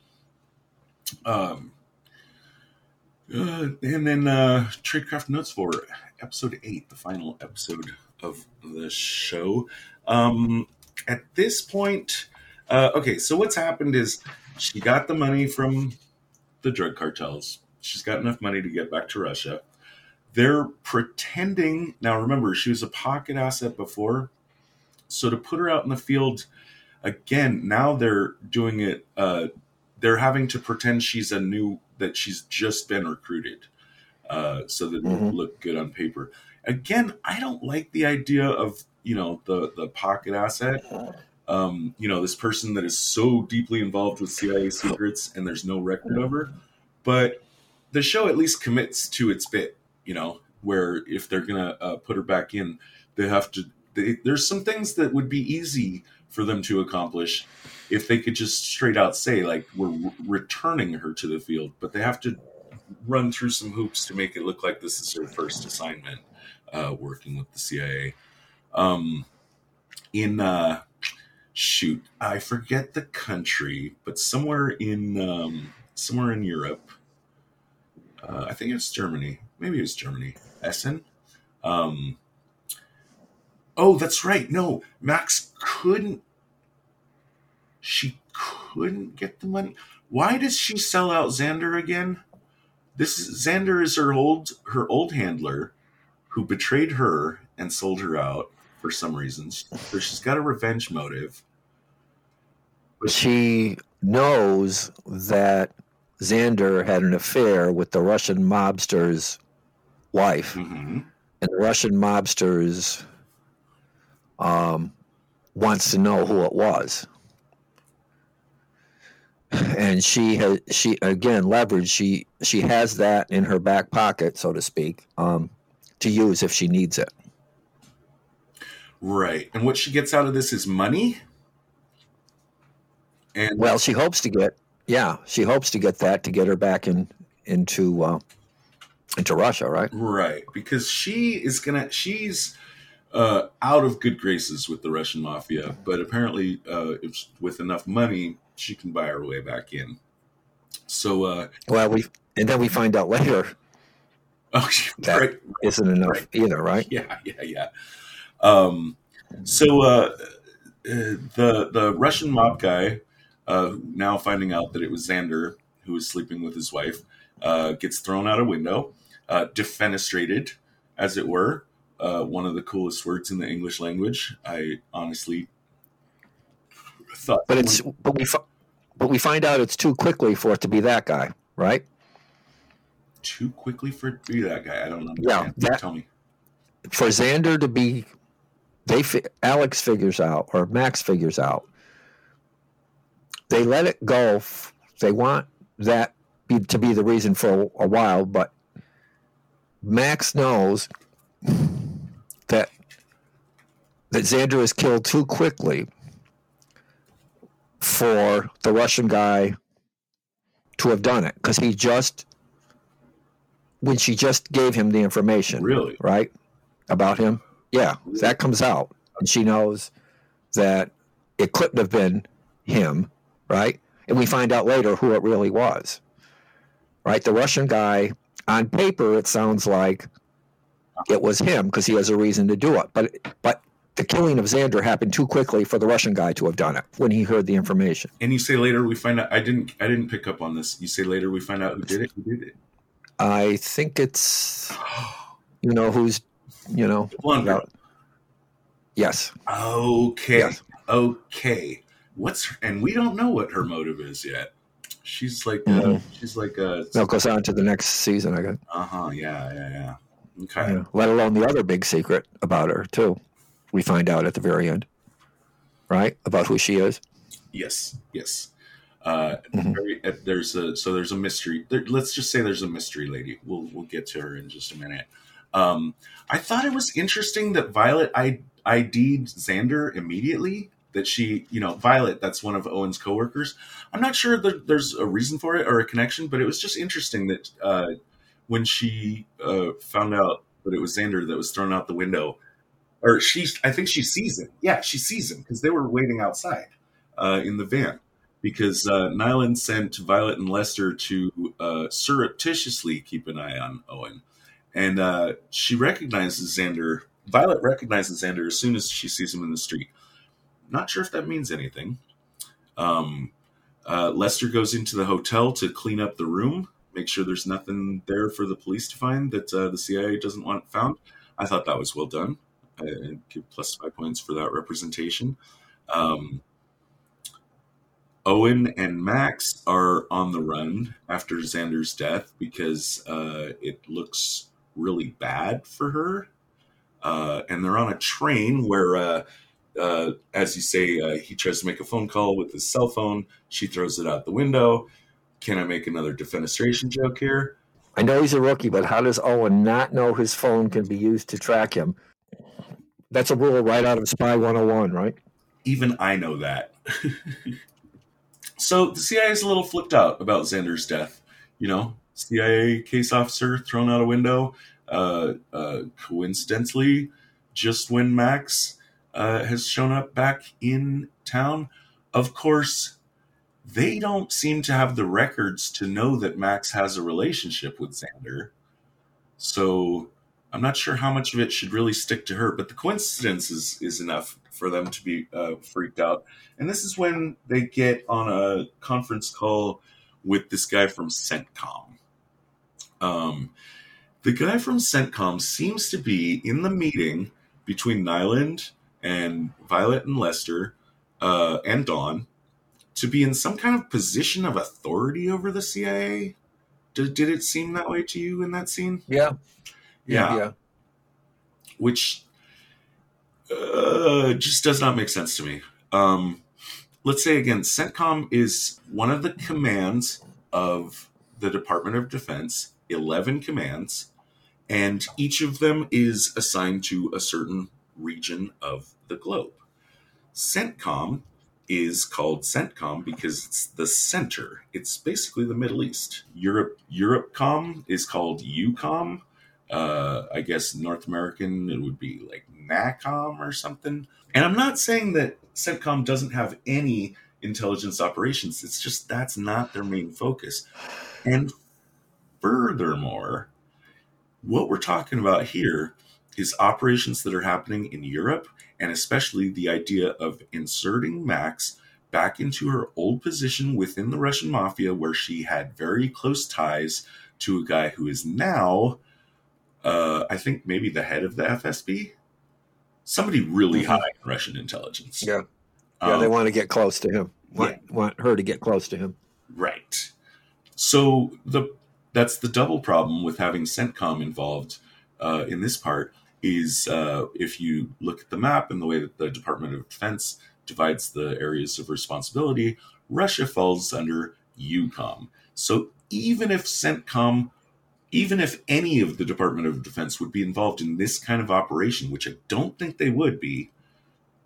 And then Tradecraft Notes for episode 8, the final episode of the show. At this point, okay, so what's happened is she got the money from the drug cartels. She's got enough money to get back to Russia. They're pretending. Now, remember, she was a pocket asset before. So to put her out in the field again, now they're doing it. They're having to pretend she's that she's just been recruited so that it'll look good on paper. Again, I don't like the idea of, the pocket asset. This person that is so deeply involved with CIA secrets and there's no record of her. But the show at least commits to its bit, where if they're going to put her back in, they have to. There's some things that would be easy for them to accomplish if they could just straight out say, like, we're returning her to the field. But they have to run through some hoops to make it look like this is her first assignment working with the CIA. I forget the country, but somewhere in Europe. I think it's Germany. Maybe it was Germany. Essen. Oh, that's right. No, Max couldn't. She couldn't get the money. Why does she sell out Xander again? Xander is her old handler, who betrayed her and sold her out for some reason. So she's got a revenge motive. But she knows that Xander had an affair with the Russian mobster's wife, and the Russian mobster's wants to know who it was. And she has that in her back pocket, so to speak, to use if she needs it. Right. And what she gets out of this is money. And she hopes to get that to get her back into Russia, right? Right. Because she's out of good graces with the Russian mafia, but apparently with enough money, she can buy her way back in. So, then we find out later isn't enough either, right? Yeah. The Russian mob guy, now finding out that it was Xander who was sleeping with his wife, gets thrown out a window, defenestrated, as it were. One of the coolest words in the English language. I honestly thought, but we find out it's too quickly for it to be that guy, right? Too quickly for it to be that guy. I don't know. Yeah, tell me. For Xander to be, Alex figures out or Max figures out. They let it go. They want that to be the reason for a while, but Max knows that Xander is killed too quickly for the Russian guy to have done it, because she just gave him the information, really, right, about him. Yeah, really? That comes out, and she knows that it couldn't have been him, right? And we find out later who it really was, right? The Russian guy, on paper, it sounds like it was him because he has a reason to do it. But the killing of Xander happened too quickly for the Russian guy to have done it when he heard the information. And you say later we find out. I didn't pick up on this. You say later we find out who did it. Who did it? I think it's the blonde girl. Yes. Okay. Yes. Okay. And we don't know what her motive is yet. She's goes on to the next season, I guess. Yeah. Okay. Yeah, let alone the other big secret about her, too. We find out at the very end, right? About who she is. Yes. There's a mystery. Let's just say there's a mystery lady. We'll get to her in just a minute. I thought it was interesting that Violet ID'd Xander immediately. That she, Violet, that's one of Owen's coworkers. I'm not sure that there's a reason for it or a connection, but it was just interesting that. When she found out that it was Xander that was thrown out the window, or I think she sees him. Yeah, she sees him because they were waiting outside in the van. because Nyland sent Violet and Lester to surreptitiously keep an eye on Owen. And she recognizes Xander. Violet recognizes Xander as soon as she sees him in the street. Not sure if that means anything. Lester goes into the hotel to clean up the room, make sure there's nothing there for the police to find that the CIA doesn't want found. I thought that was well done. I give plus 5 points for that representation. Owen and Max are on the run after Xander's death because it looks really bad for her. And they're on a train where, as you say, he tries to make a phone call with his cell phone. She throws it out the window. Can I make another defenestration joke here? I know he's a rookie, but how does Owen not know his phone can be used to track him? That's a rule right out of Spy 101, right? Even I know that. So the CIA is a little flipped out about Xander's death. You know, CIA case officer thrown out a window. Coincidentally, just when Max has shown up back in town. Of course, they don't seem to have the records to know that Max has a relationship with Xander. So I'm not sure how much of it should really stick to her, but the coincidence is enough for them to be freaked out. And this is when they get on a conference call with this guy from CENTCOM. The guy from CENTCOM seems to be in the meeting between Nyland and Violet and Lester and Dawn to be in some kind of position of authority over the CIA. Did it seem that way to you in that scene? Yeah. Which just does not make sense to me. Let's say again, CENTCOM is one of the commands of the Department of Defense, 11 commands. And each of them is assigned to a certain region of the globe. CENTCOM is called CENTCOM because it's the center. It's basically the Middle East. EuropeCom is called UCOM. I guess North American, it would be like NACOM or something. And I'm not saying that CENTCOM doesn't have any intelligence operations. It's just that's not their main focus. And furthermore, what we're talking about here is operations that are happening in Europe, and especially the idea of inserting Max back into her old position within the Russian mafia, where she had very close ties to a guy who is now, I think maybe the head of the FSB, somebody really high in Russian intelligence. Yeah, they want to get close to him. Want her to get close to him. Right. So that's the double problem with having CENTCOM involved in this part is if you look at the map and the way that the Department of Defense divides the areas of responsibility, Russia falls under EUCOM. So even if any of the Department of Defense would be involved in this kind of operation, which I don't think they would be,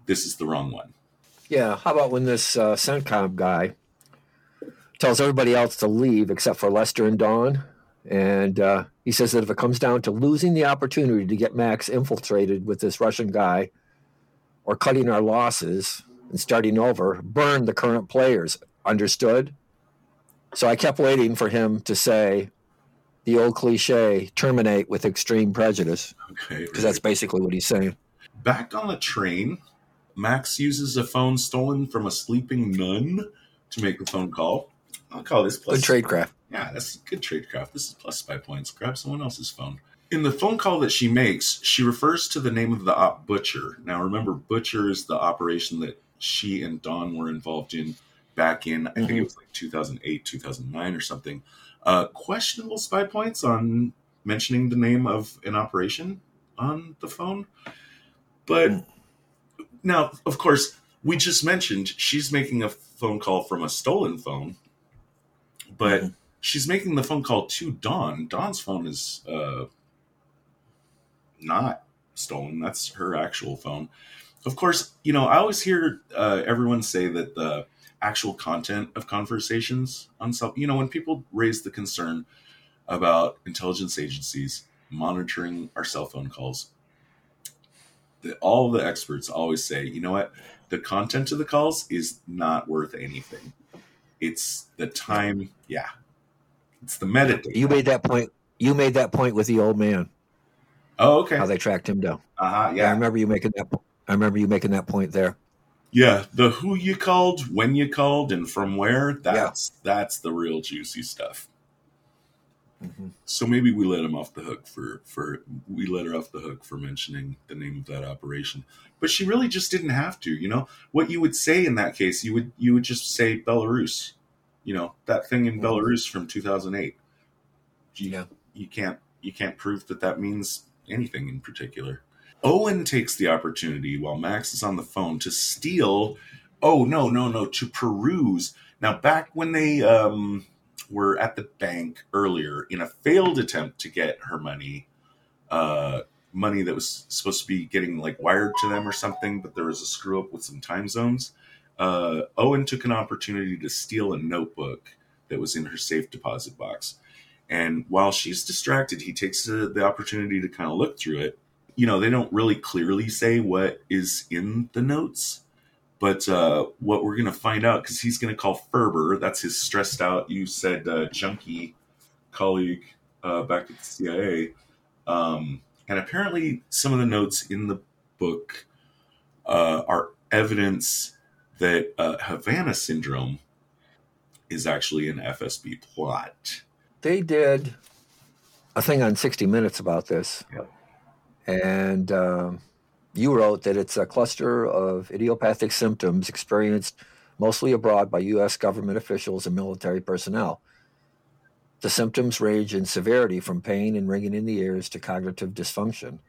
this is the wrong one. Yeah, how about when this CENTCOM guy tells everybody else to leave except for Lester and Dawn. And he says that if it comes down to losing the opportunity to get Max infiltrated with this Russian guy or cutting our losses and starting over, burn the current players. Understood? So I kept waiting for him to say the old cliche, terminate with extreme prejudice. Okay. Because that's basically what he's saying. Back on the train, Max uses a phone stolen from a sleeping nun to make a phone call. I'll call this plus. Good tradecraft. Yeah, that's good tradecraft. This is plus 5 points. Grab someone else's phone. In the phone call that she makes, she refers to the name of the op Butcher. Now, remember, Butcher is the operation that she and Dawn were involved in back in, I think it was like 2008, 2009 or something. Questionable spy points on mentioning the name of an operation on the phone. But now, of course, we just mentioned she's making a phone call from a stolen phone. But she's making the phone call to Dawn. Dawn's phone is not stolen. That's her actual phone. Of course, you know, I always hear everyone say that the actual content of conversations on cell, you know, when people raise the concern about intelligence agencies monitoring our cell phone calls, all the experts always say, you know what, the content of the calls is not worth anything. It's the time. Yeah. It's the metadata. You made that point. You made that point with the old man. Oh, okay. How they tracked him down. Yeah. I remember you making that. I remember you making that point there. Yeah. The who you called, when you called, and from where. That's the real juicy stuff. Mm-hmm. So maybe we let him off the hook for we let her off the hook for mentioning the name of that operation, but she really just didn't have to. You know what you would say in that case? You would just say Belarus. You know that thing in Belarus from 2008. You can't prove that means anything in particular. Owen takes the opportunity while Max is on the phone to steal. Oh no! To peruse. Now back when they were at the bank earlier in a failed attempt to get her money, money that was supposed to be getting like wired to them or something, but there was a screw up with some time zones. Owen took an opportunity to steal a notebook that was in her safe deposit box. And while she's distracted, he takes the opportunity to kind of look through it. You know, they don't really clearly say what is in the notes. But what we're going to find out, because he's going to call Ferber, that's his stressed out, you said, junkie colleague back at the CIA. And apparently some of the notes in the book are evidence that Havana Syndrome is actually an FSB plot. They did a thing on 60 Minutes about this. Yep. And... you wrote that it's a cluster of idiopathic symptoms experienced mostly abroad by U.S. government officials and military personnel. The symptoms range in severity from pain and ringing in the ears to cognitive dysfunction,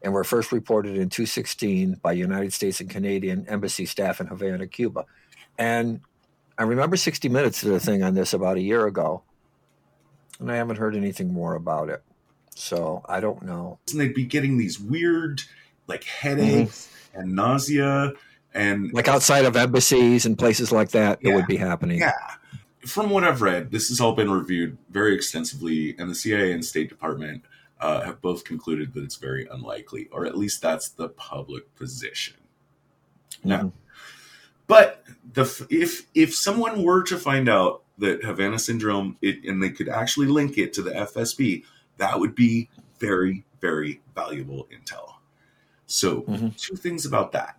and were first reported in 2016 by United States and Canadian embassy staff in Havana, Cuba. And I remember 60 Minutes did a thing on this about a year ago, and I haven't heard anything more about it. So I don't know. And they'd be getting these weird... like headaches and nausea and like outside of embassies and places like that, it would be happening. Yeah. From what I've read, this has all been reviewed very extensively, and the CIA and State Department have both concluded that it's very unlikely, or at least that's the public position. No. Mm-hmm. But if someone were to find out that Havana Syndrome, and they could actually link it to the FSB, that would be very, very valuable intel. So two things about that.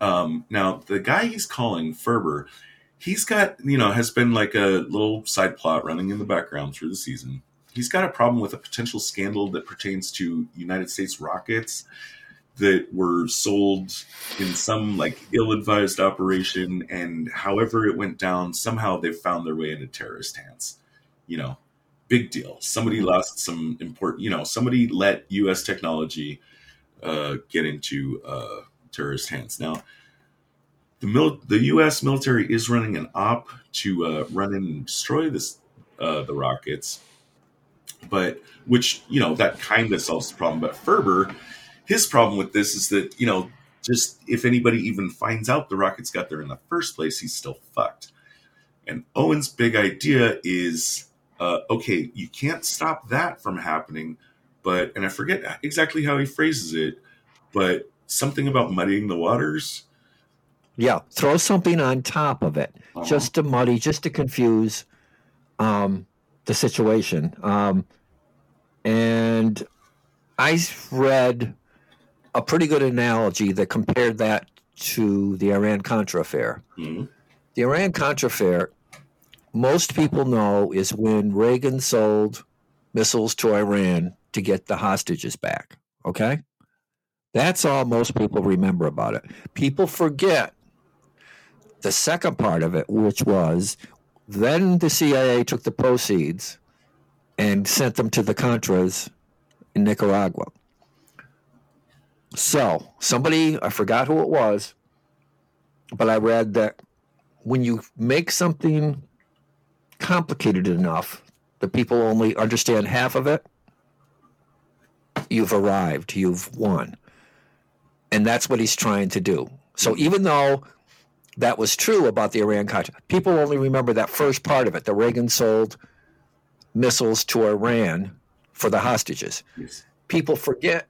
Now, the guy he's calling, Ferber, he's got, has been like a little side plot running in the background through the season. He's got a problem with a potential scandal that pertains to United States rockets that were sold in some like ill-advised operation. And however it went down, somehow they found their way into terrorist hands, big deal. Somebody lost some important, somebody let U.S. technology get into terrorist hands. Now, the U.S. military is running an op to run in and destroy this the rockets, but which that kind of solves the problem. But Ferber, his problem with this is that just if anybody even finds out the rockets got there in the first place, he's still fucked. And Owen's big idea is okay, you can't stop that from happening. But, and I forget exactly how he phrases it, but something about muddying the waters. Yeah, throw something on top of it, just to muddy, just to confuse the situation. And I read a pretty good analogy that compared that to the Iran-Contra affair. Mm-hmm. The Iran-Contra affair, most people know, is when Reagan sold missiles to Iran to get the hostages back, okay? That's all most people remember about it. People forget the second part of it, which was then the CIA took the proceeds and sent them to the Contras in Nicaragua. So somebody, I forgot who it was, but I read that when you make something complicated enough that people only understand half of it, you've arrived, you've won. And that's what he's trying to do. So even though that was true about the Iran-Contra, people only remember that first part of it, that Reagan sold missiles to Iran for the hostages. Yes. People forget,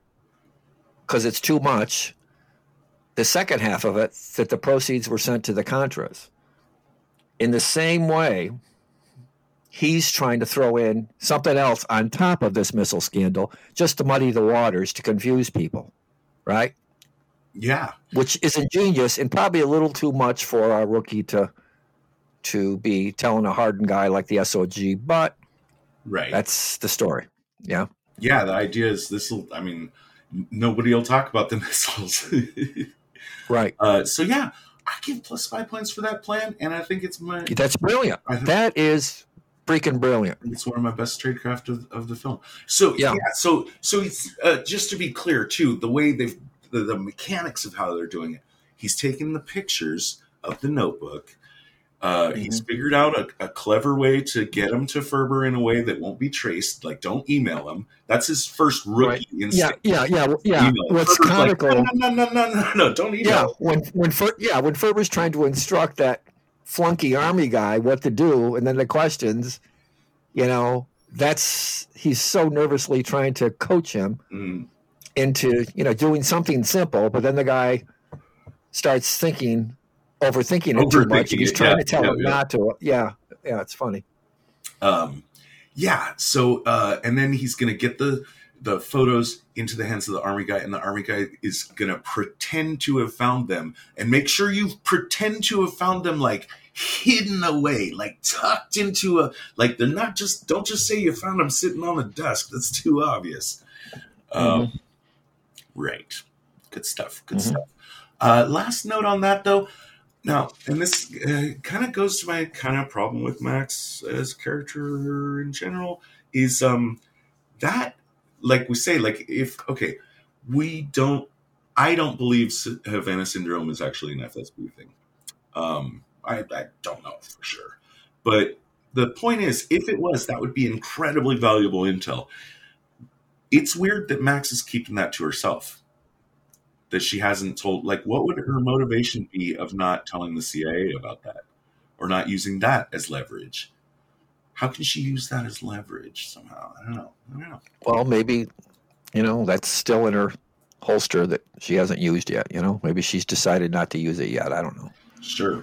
because it's too much, the second half of it, that the proceeds were sent to the Contras. In the same way, he's trying to throw in something else on top of this missile scandal just to muddy the waters, to confuse people, right? Yeah. Which is ingenious and probably a little too much for a rookie to be telling a hardened guy like the SOG, but right, that's the story. Yeah. Yeah, the idea is this will, I mean, nobody will talk about the missiles. Right. So, yeah, I give plus 5 points for that plan, and I think it's my... That's brilliant. That is freaking brilliant. It's one of my best tradecraft of the film. So, yeah so it's, just to be clear, too, the way they've... The mechanics of how they're doing it. He's taken the pictures of the notebook. He's figured out a clever way to get him to Ferber in a way that won't be traced. Like, don't email him. That's his first rookie instinct. Yeah. What's comical? Like, no, don't email. Yeah, when Ferber's trying to instruct that flunky army guy what to do, and then the questions, you know, he's so nervously trying to coach him. Into, you know, doing something simple, but then the guy starts overthinking it too much. He's trying to tell him not to. Yeah, it's funny. So, and then he's going to get the photos into the hands of the army guy, and the army guy is going to pretend to have found them, and make sure you pretend to have found them, like hidden away, like tucked into like they're not just. Don't just say you found them sitting on the desk. That's too obvious. Right. Good stuff. Last note on that, though. Now, and this kind of goes to my kind of problem with Max as character in general, is that, like we say, like I don't believe Havana Syndrome is actually an FSB thing. I don't know for sure. But the point is, if it was, that would be incredibly valuable intel. It's weird that Max is keeping that to herself, that she hasn't told, like, what would her motivation be of not telling the CIA about that or not using that as leverage? How can she use that as leverage somehow? I don't know. Well, maybe, you know, that's still in her holster that she hasn't used yet. You know, maybe she's decided not to use it yet. I don't know. Sure.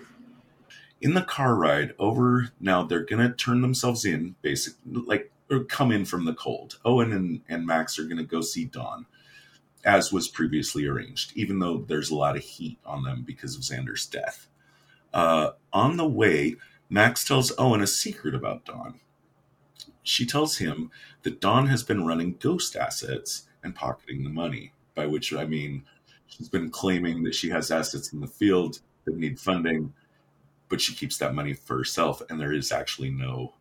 In the car ride over, now they're going to turn themselves in, basically, like, or come in from the cold. Owen and Max are going to go see Dawn, as was previously arranged, even though there's a lot of heat on them because of Xander's death. On the way, Max tells Owen a secret about Dawn. She tells him that Dawn has been running ghost assets and pocketing the money, by which I mean she's been claiming that she has assets in the field that need funding, but she keeps that money for herself, and there is actually no...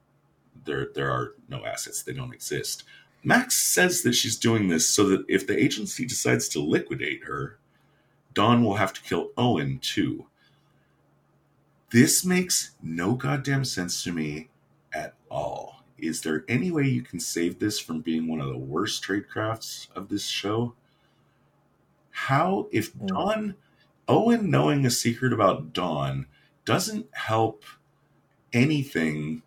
There are no assets. They don't exist. Max says that she's doing this so that if the agency decides to liquidate her, Dawn will have to kill Owen too. This makes no goddamn sense to me at all. Is there any way you can save this from being one of the worst tradecrafts of this show? How, if Owen knowing a secret about Dawn doesn't help anything...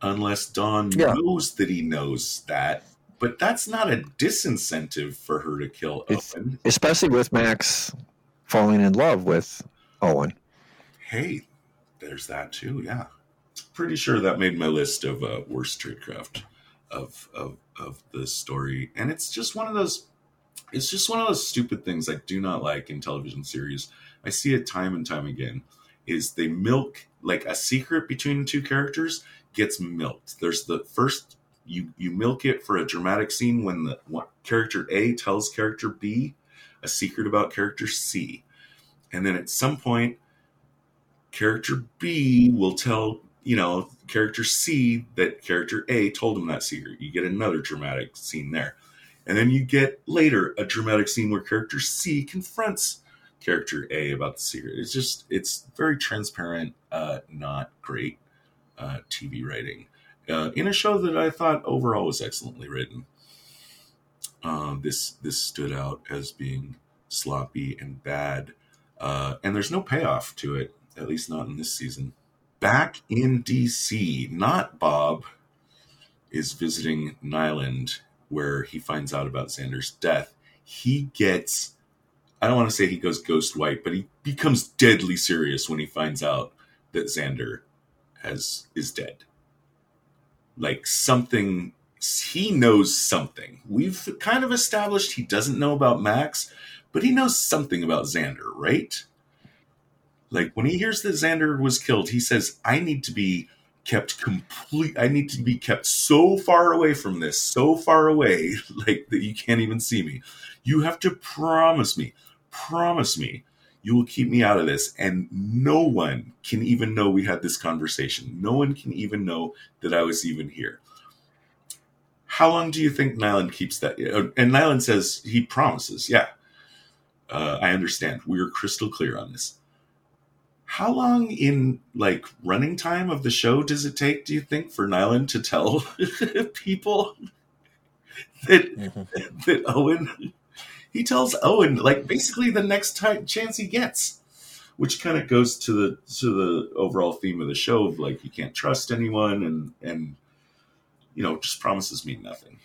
Unless Dawn knows that he knows that. But that's not a disincentive for her to kill Owen. Especially with Max falling in love with Owen. Hey, there's that too, yeah. Pretty sure that made my list of worst tradecraft of the story. And it's just one of those... It's just one of those stupid things I do not like in television series. I see it time and time again. Is they milk, like, a secret between the two characters... gets milked. There's the first you milk it for a dramatic scene when the character A tells character B a secret about character C, and then at some point character B will tell, you know, character C that character A told him that secret. You get another dramatic scene there, and then you get later a dramatic scene where character C confronts character A about the secret. It's very transparent, not great TV writing in a show that I thought overall was excellently written. This stood out as being sloppy and bad, and there's no payoff to it, at least not in this season. Back in DC, Not Bob is visiting Nyland, where he finds out about Xander's death. He gets I don't want to say he goes ghost white, but he becomes deadly serious when he finds out that Xander is dead. Like something, he knows something. We've kind of established he doesn't know about Max, but he knows something about Xander, right? Like when he hears that Xander was killed, he says, I need to be kept I need to be kept so far away from this, so far away, like that you can't even see me. You have to promise me you will keep me out of this. And no one can even know we had this conversation. No one can even know that I was even here. How long do you think Nyland keeps that? And Nyland says he promises. Yeah. I understand. We are crystal clear on this. How long in like running time of the show does it take, do you think, for Nyland to tell people that Owen, he tells Owen like basically the next time chance he gets, which kind of goes to the overall theme of the show of like you can't trust anyone and you know just promises mean nothing.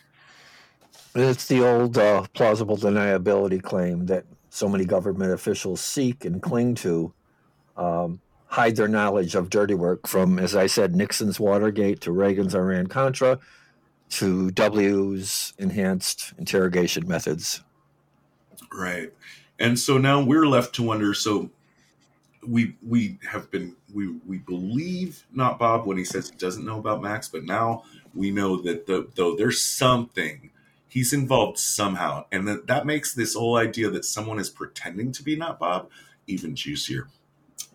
It's the old plausible deniability claim that so many government officials seek and cling to. Hide their knowledge of dirty work from, as I said, Nixon's Watergate to Reagan's Iran-Contra to W's enhanced interrogation methods. Right. And so now we're left to wonder, so we believe Not Bob when he says he doesn't know about Max, but now we know that though there's something, he's involved somehow. And that makes this whole idea that someone is pretending to be Not Bob even juicier.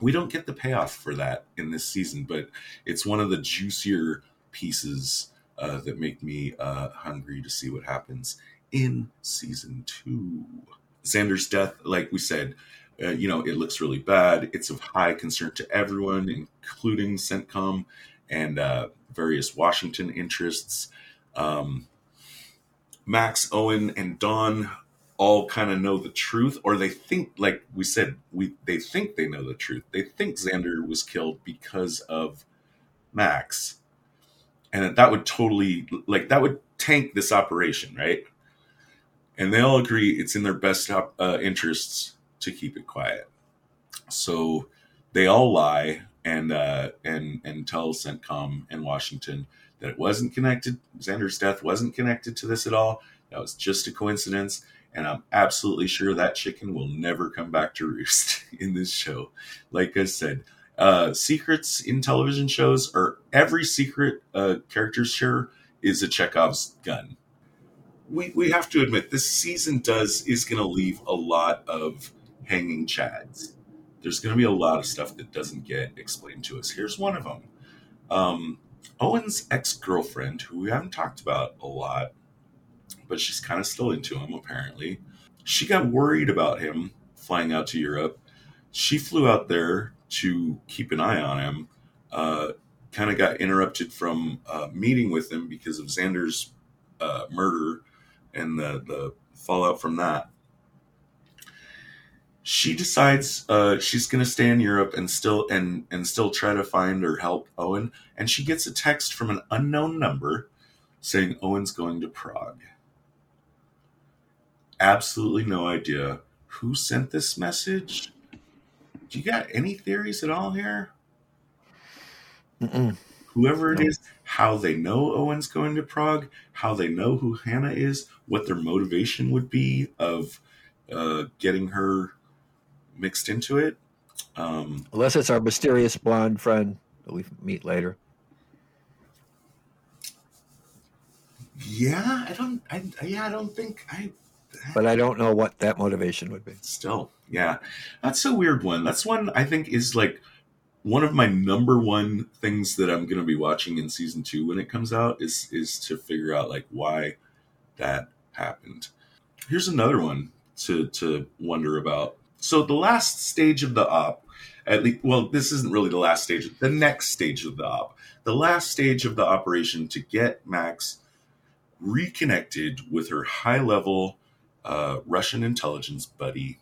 We don't get the payoff for that in this season, but it's one of the juicier pieces that make me hungry to see what happens in season 2. Xander's death, like we said, it looks really bad. It's of high concern to everyone, including CENTCOM and various Washington interests. Max, Owen, and Dawn all kind of know the truth, or they think, like we said, they think they know the truth. They think Xander was killed because of Max. And that would totally, like, that would tank this operation, right? And they all agree it's in their best interests to keep it quiet. So they all lie and tell CENTCOM and Washington that it wasn't connected, Xander's death wasn't connected to this at all. That was just a coincidence. And I'm absolutely sure that chicken will never come back to roost in this show. Like I said, secrets in television shows are every secret characters share is a Chekhov's gun. We have to admit this season is going to leave a lot of hanging chads. There's going to be a lot of stuff that doesn't get explained to us. Here's one of them. Owen's ex-girlfriend, who we haven't talked about a lot, but she's kind of still into him, apparently. She got worried about him flying out to Europe. She flew out there to keep an eye on him, kind of got interrupted from meeting with him because of Xander's murder and the fallout from that. She decides she's going to stay in Europe and still try to find or help Owen. And she gets a text from an unknown number saying Owen's going to Prague. Absolutely no idea who sent this message. Do you got any theories at all here? Mm-mm. Whoever it is, how they know Owen's going to Prague, how they know who Hannah is, what their motivation would be of getting her mixed into it. Unless it's our mysterious blonde friend that we meet later. Yeah, I don't think. But I don't know what that motivation would be. Still, yeah. That's a weird one. That's one I think is like one of my number one things that I'm going to be watching in season 2 when it comes out is to figure out like why that happened. Here's another one to wonder about. So the last stage of the op, at least, well, this isn't really the last stage, the next stage of the op, the last stage of the operation to get Max reconnected with her high-level Russian intelligence buddy.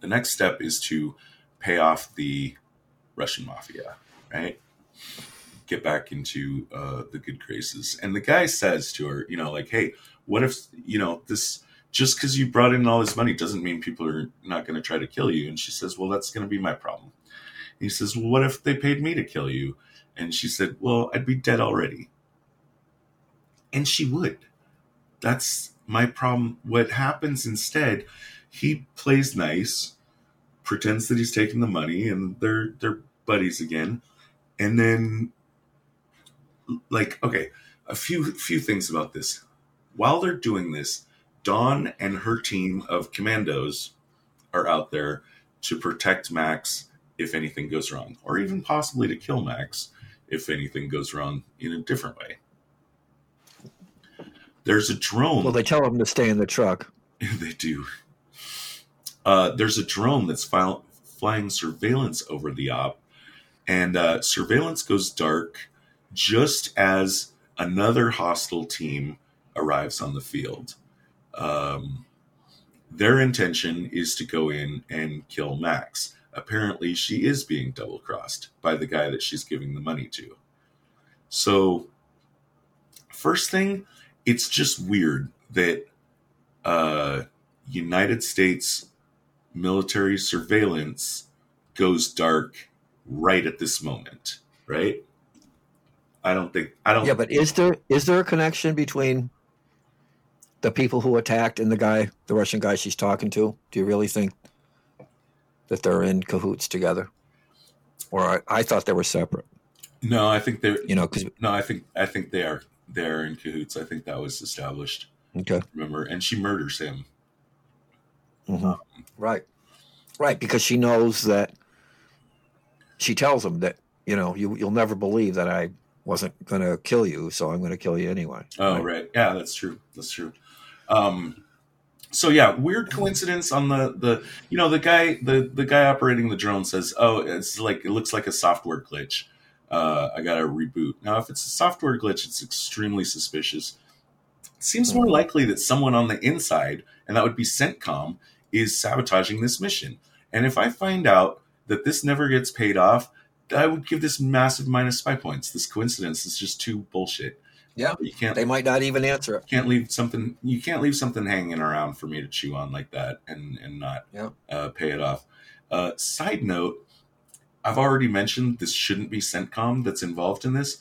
The next step is to pay off the Russian mafia, right? Get back into the good graces. And the guy says to her, you know, like, hey, what if, you know, this just because you brought in all this money doesn't mean people are not going to try to kill you. And she says, well, that's going to be my problem. He says, well, what if they paid me to kill you? And she said, well, I'd be dead already. And she would. That's my problem. What happens instead, he plays nice, pretends that he's taking the money, and they're buddies again. And then, like, okay, a few things about this. While they're doing this, Dawn and her team of commandos are out there to protect Max if anything goes wrong, or even possibly to kill Max if anything goes wrong in a different way. There's a drone. Well, they tell him to stay in the truck. They do. There's a drone that's flying surveillance over the op, and surveillance goes dark just as another hostile team arrives on the field. Their intention is to go in and kill Max. Apparently, she is being double-crossed by the guy that she's giving the money to. So, first thing, it's just weird that United States military surveillance goes dark right at this moment, right? I don't. Yeah, but is there a connection between the people who attacked and the guy, the Russian guy she's talking to? Do you really think that they're in cahoots together? Or I thought they were separate. No, I think they're. You know, because I think they are. They're in cahoots. I think that was established. Okay. Remember, and she murders him. Mm-hmm. Right, because she knows that. She tells him that, you know, you'll never believe that I wasn't going to kill you, so I'm going to kill you anyway. Oh, right. Yeah, that's true. So yeah, weird coincidence on the you know, the guy operating the drone says, oh, it's like, it looks like a software glitch. I got to reboot. Now, if it's a software glitch, it's extremely suspicious. It seems more likely that someone on the inside, and that would be CENTCOM, is sabotaging this mission. And if I find out that this never gets paid off, I would give this massive minus spy points. This coincidence is just too bullshit. Yeah, you can't. They might not even answer it. You can't leave something hanging around for me to chew on like that and not pay it off. Side note, I've already mentioned this shouldn't be CENTCOM that's involved in this,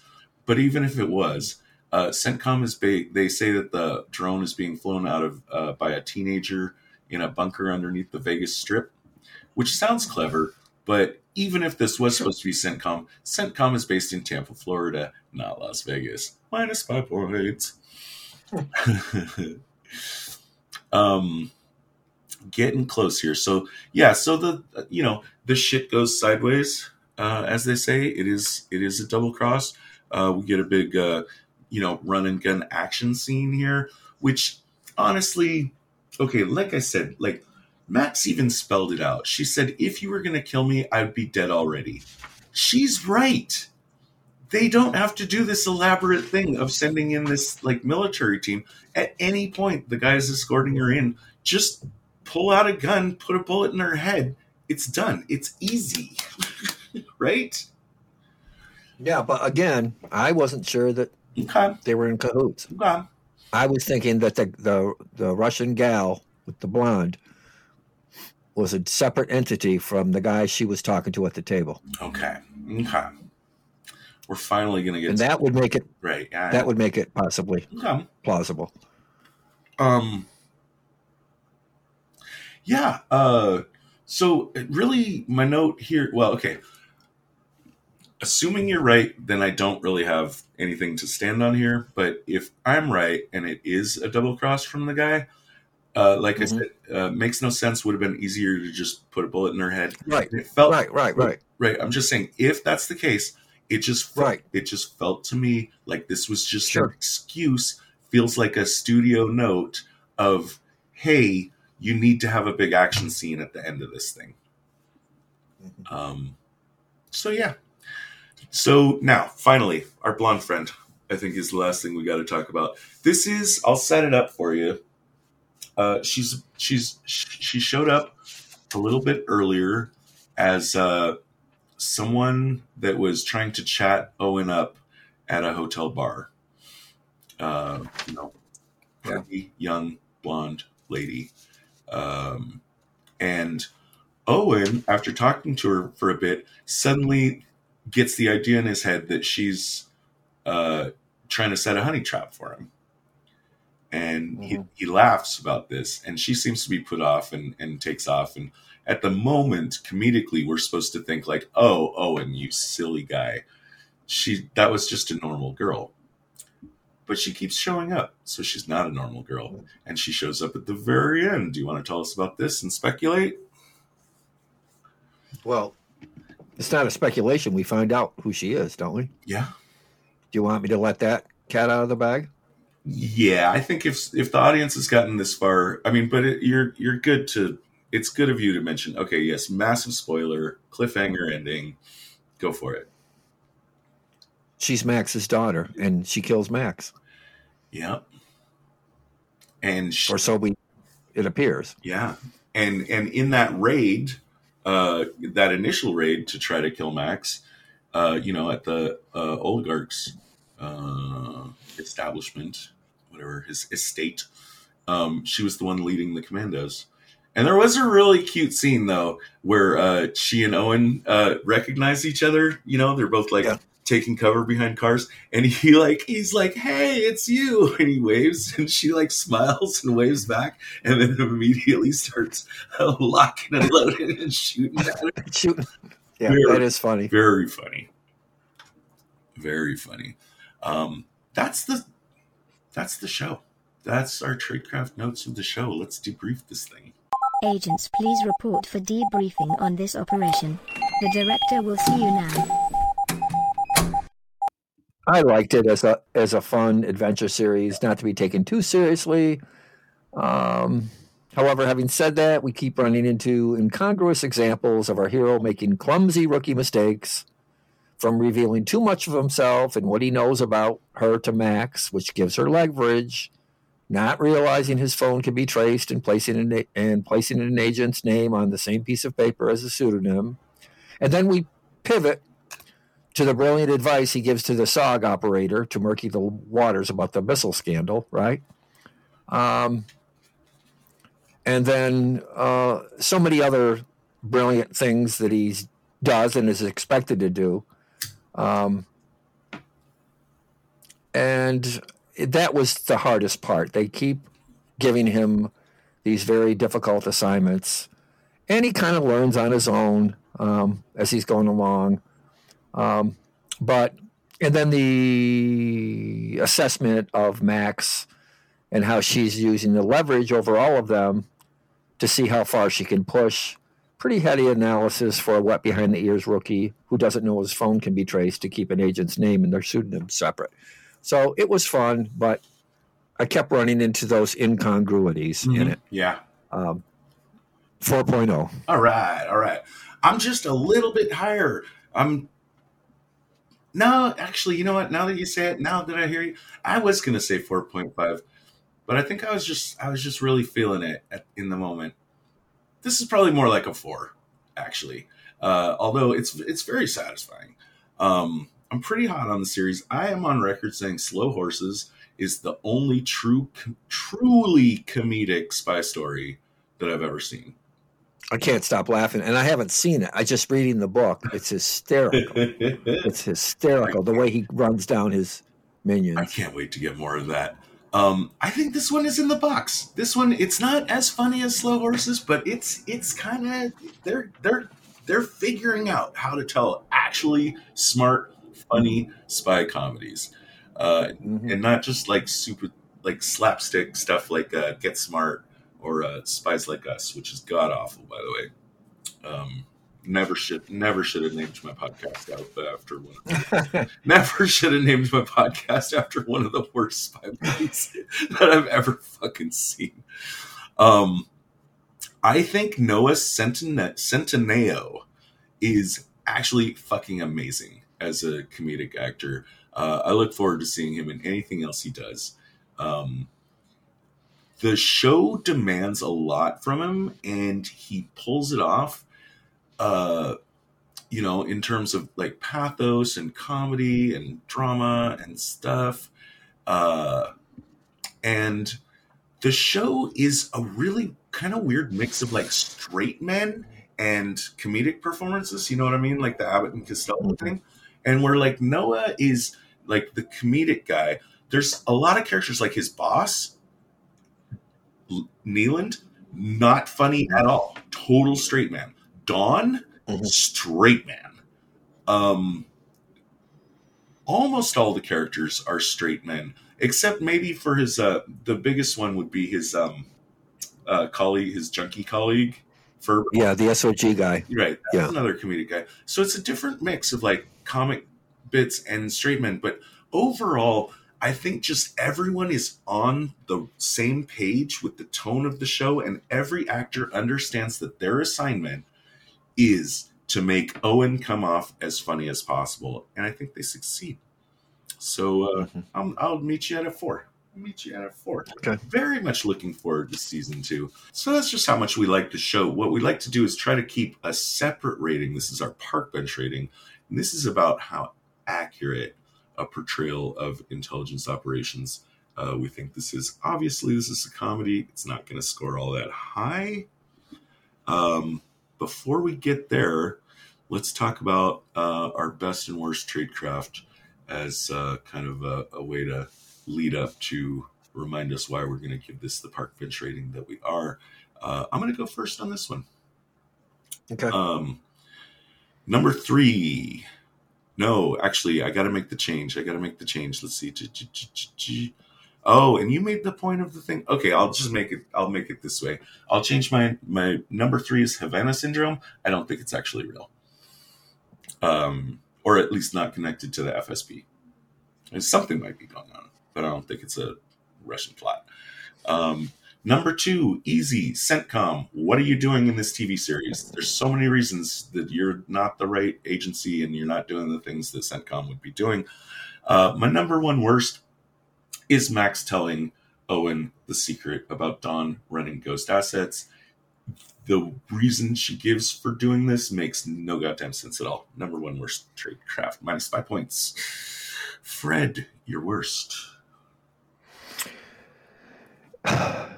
but even if it was, CENTCOM is they say that the drone is being flown out of by a teenager in a bunker underneath the Vegas Strip, which sounds clever. But even if this was supposed to be CENTCOM, CENTCOM is based in Tampa, Florida, not Las Vegas. Minus 5 points. Getting close here. So, yeah, so the shit goes sideways, as they say. It is a double cross. We get a big, run and gun action scene here, which honestly, okay, like I said, like, Max even spelled it out. She said, if you were going to kill me, I'd be dead already. She's right. They don't have to do this elaborate thing of sending in this like military team. At any point, the guy's escorting her in. Just pull out a gun, put a bullet in her head. It's done. It's easy. Right? Yeah, but again, I wasn't sure that they were in cahoots. Okay. I was thinking that the Russian gal with the blonde was a separate entity from the guy she was talking to at the table. Okay. We're finally going to get... And that would make it... Right. That would make it possibly plausible. Yeah. So really, my note here... Well, okay. Assuming you're right, then I don't really have anything to stand on here. But if I'm right, and it is a double cross from the guy... I said, makes no sense. Would have been easier to just put a bullet in her head. Right. It felt, right. I'm just saying, if that's the case, it just felt to me like this was just an excuse. Feels like a studio note of, hey, you need to have a big action scene at the end of this thing. Mm-hmm. So yeah. So now, finally, our blonde friend, I think, is the last thing we got to talk about. This is, I'll set it up for you. She showed up a little bit earlier as someone that was trying to chat Owen up at a hotel bar. Young, blonde, lady. And Owen, after talking to her for a bit, suddenly gets the idea in his head that she's trying to set a honey trap for him. And he laughs about this, and she seems to be put off and takes off. And at the moment, comedically, we're supposed to think like, oh, Owen, you silly guy. That was just a normal girl. But she keeps showing up, so she's not a normal girl. And she shows up at the very end. Do you want to tell us about this and speculate? Well, it's not a speculation. We find out who she is, don't we? Yeah. Do you want me to let that cat out of the bag? Yeah, I think if the audience has gotten this far, I mean, but you're good to. It's good of you to mention. Okay, yes, massive spoiler, cliffhanger ending. Go for it. She's Max's daughter, and she kills Max. Yeah, and or so it appears. Yeah, and in that raid, that initial raid to try to kill Max, at the oligarchs. Establishment, whatever, his estate. She was the one leading the commandos. And there was a really cute scene, though, where she and Owen recognize each other. You know, they're both, like, taking cover behind cars. And he's like, hey, it's you. And he waves, and she, like, smiles and waves back, and then immediately starts locking and loading and shooting at her. Yeah, that is funny. Very funny. Very funny. That's the show. That's our Tradecraft notes of the show. Let's debrief this thing. Agents, please report for debriefing on this operation. The director will see you now. I liked it as a fun adventure series, not to be taken too seriously. However, having said that, we keep running into incongruous examples of our hero making clumsy rookie mistakes, from revealing too much of himself and what he knows about her to Max, which gives her leverage, not realizing his phone can be traced and placing an agent's name on the same piece of paper as a pseudonym. And then we pivot to the brilliant advice he gives to the SOG operator to murky the waters about the missile scandal, right? And then so many other brilliant things that he does and is expected to do. And that was the hardest part. They keep giving him these very difficult assignments, and he kind of learns on his own as he's going along. And then the assessment of Max and how she's using the leverage over all of them to see how far she can push. Pretty heady analysis for a wet behind the ears rookie who doesn't know his phone can be traced to keep an agent's name and their pseudonym separate. So it was fun, but I kept running into those incongruities in it. Yeah. 4.0. All right. I'm just a little bit higher. No, actually, you know what? Now that you say it, now that I hear you, I was going to say 4.5, but I think I was just really feeling it in the moment. This is probably more like a 4, actually. Although it's very satisfying. I'm pretty hot on the series. I am on record saying Slow Horses is the only truly comedic spy story that I've ever seen. I can't stop laughing, and I haven't seen it. I just reading the book. It's hysterical. The way he runs down his minions. I can't wait to get more of that. I think this one is in the box. This one, it's not as funny as Slow Horses, but it's kind of they're figuring out how to tell actually smart, funny spy comedies, and not just like super like slapstick stuff like Get Smart or Spies Like Us, which is god awful, by the way. Never should have named my podcast after one. Never should have named my podcast after one of the worst spy movies that I've ever fucking seen. I think Noah Centineo is actually fucking amazing as a comedic actor. I look forward to seeing him in anything else he does. The show demands a lot from him, and he pulls it off. In terms of like pathos and comedy and drama and stuff. And The show is a really kind of weird mix of like straight men and comedic performances, you know what I mean? Like the Abbott and Costello thing. And where like Noah is like the comedic guy, there's a lot of characters like his boss, Nyland, not funny at all. Total straight man. Dawn, straight man. Almost all the characters are straight men, except maybe for his, the biggest one would be his colleague, his junkie colleague, Ferber. Yeah, the SOG guy. Right, that's another comedic guy. So it's a different mix of like comic bits and straight men, but overall, I think just everyone is on the same page with the tone of the show, and every actor understands that their assignment is to make Owen come off as funny as possible, and I think they succeed. So I'll meet you at a 4. Okay. Very much looking forward to season 2. So that's just how much we like the show. What we like to do is try to keep a separate rating. This is our park bench rating, and this is about how accurate a portrayal of intelligence operations. We think this is, obviously this is a comedy. It's not going to score all that high. Before we get there, let's talk about our best and worst tradecraft as kind of a way to lead up to remind us why we're going to give this the park bench rating that we are. I'm going to go first on this one. Okay. Number 3. No, actually, I got to make the change. Let's see. Oh, and you made the point of the thing. Okay, I'll make it this way. I'll change my number 3 is Havana Syndrome. I don't think it's actually real. Or at least not connected to the FSB. And something might be going on, but I don't think it's a Russian plot. Number 2, easy, CENTCOM. What are you doing in this TV series? There's so many reasons that you're not the right agency and you're not doing the things that CENTCOM would be doing. My number 1 worst is Max telling Owen the secret about Dawn running ghost assets. The reason she gives for doing this makes no goddamn sense at all. Number 1 worst tradecraft, minus 5 points. Fred, your worst.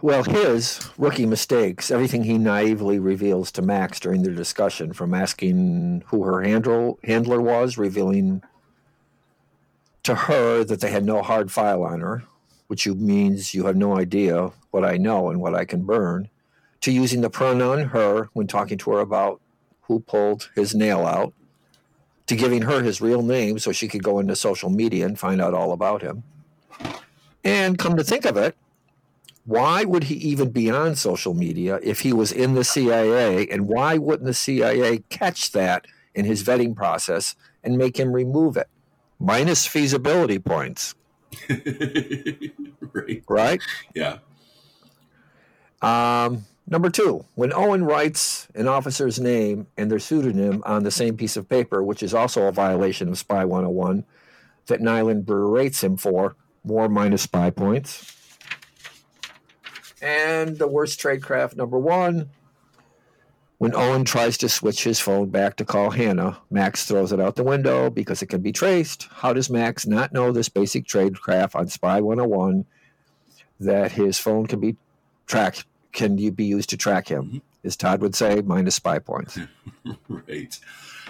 Well, his rookie mistakes, everything he naively reveals to Max during their discussion, from asking who her handler was, revealing to her that they had no hard file on her, which means you have no idea what I know and what I can burn, to using the pronoun her when talking to her about who pulled his nail out, to giving her his real name so she could go into social media and find out all about him. And come to think of it, why would he even be on social media if he was in the CIA? And why wouldn't the CIA catch that in his vetting process and make him remove it? Minus feasibility points. Right? Yeah. Number 2, when Owen writes an officer's name and their pseudonym on the same piece of paper, which is also a violation of Spy 101 that Nyland berates him for, more minus spy points. And the worst tradecraft, number 1, when Owen tries to switch his phone back to call Hannah, Max throws it out the window because it can be traced. How does Max not know this basic tradecraft on Spy 101 that his phone can be tracked? Can you be used to track him? As Todd would say, minus spy points. Right.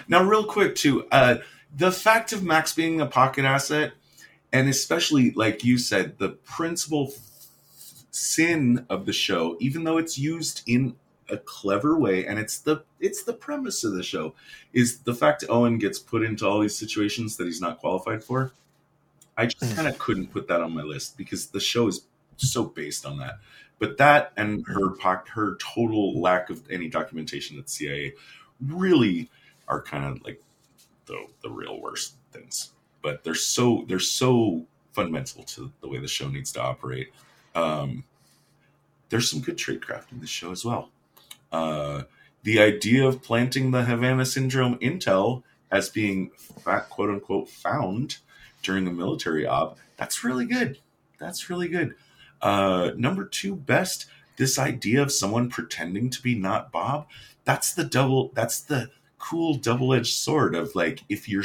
Now, real quick, too, the fact of Max being a pocket asset, and especially, like you said, the principal sin of the show, even though it's used in a clever way, and it's the premise of the show, is the fact Owen gets put into all these situations that he's not qualified for. I just kind of couldn't put that on my list because the show is so based on that. But that and her total lack of any documentation at CIA really are kind of like the real worst things. But they're so fundamental to the way the show needs to operate. There's some good tradecraft in this show as well. The idea of planting the Havana Syndrome intel as being quote unquote found during a military op, that's really good. Number 2 best, this idea of someone pretending to be not Bob, that's the cool double-edged sword of like, if you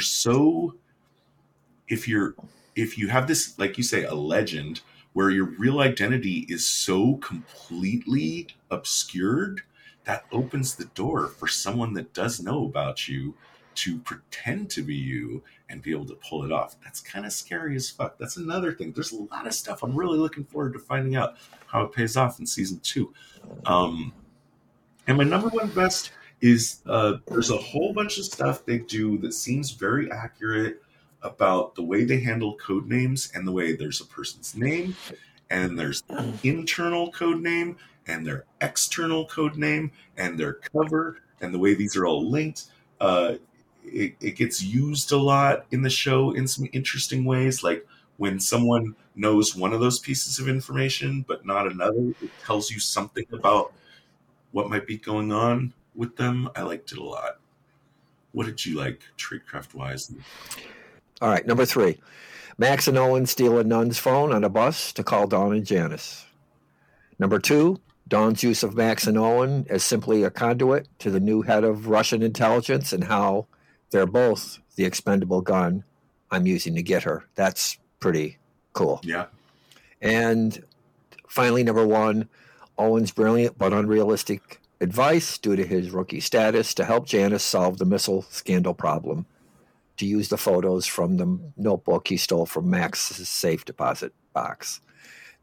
have this, like you say, a legend, where your real identity is so completely obscured that opens the door for someone that does know about you to pretend to be you and be able to pull it off. That's kind of scary as fuck. That's another thing. There's a lot of stuff. I'm really looking forward to finding out how it pays off in season 2. And my number one best is there's a whole bunch of stuff they do that seems very accurate about the way they handle code names and the way there's a person's name and there's an internal code name and their external code name and their cover and the way these are all linked. It gets used a lot in the show in some interesting ways. Like when someone knows one of those pieces of information but not another, it tells you something about what might be going on with them. I liked it a lot. What did you like tradecraft-wise? All right, number 3. Max and Owen steal a nun's phone on a bus to call Dawn and Janis. Number 2, Dawn's use of Max and Owen as simply a conduit to the new head of Russian intelligence and how they're both the expendable gun I'm using to get her. That's pretty cool. Yeah. And finally, number 1, Owen's brilliant but unrealistic advice due to his rookie status to help Janis solve the missile scandal problem, to use the photos from the notebook he stole from Max's safe deposit box.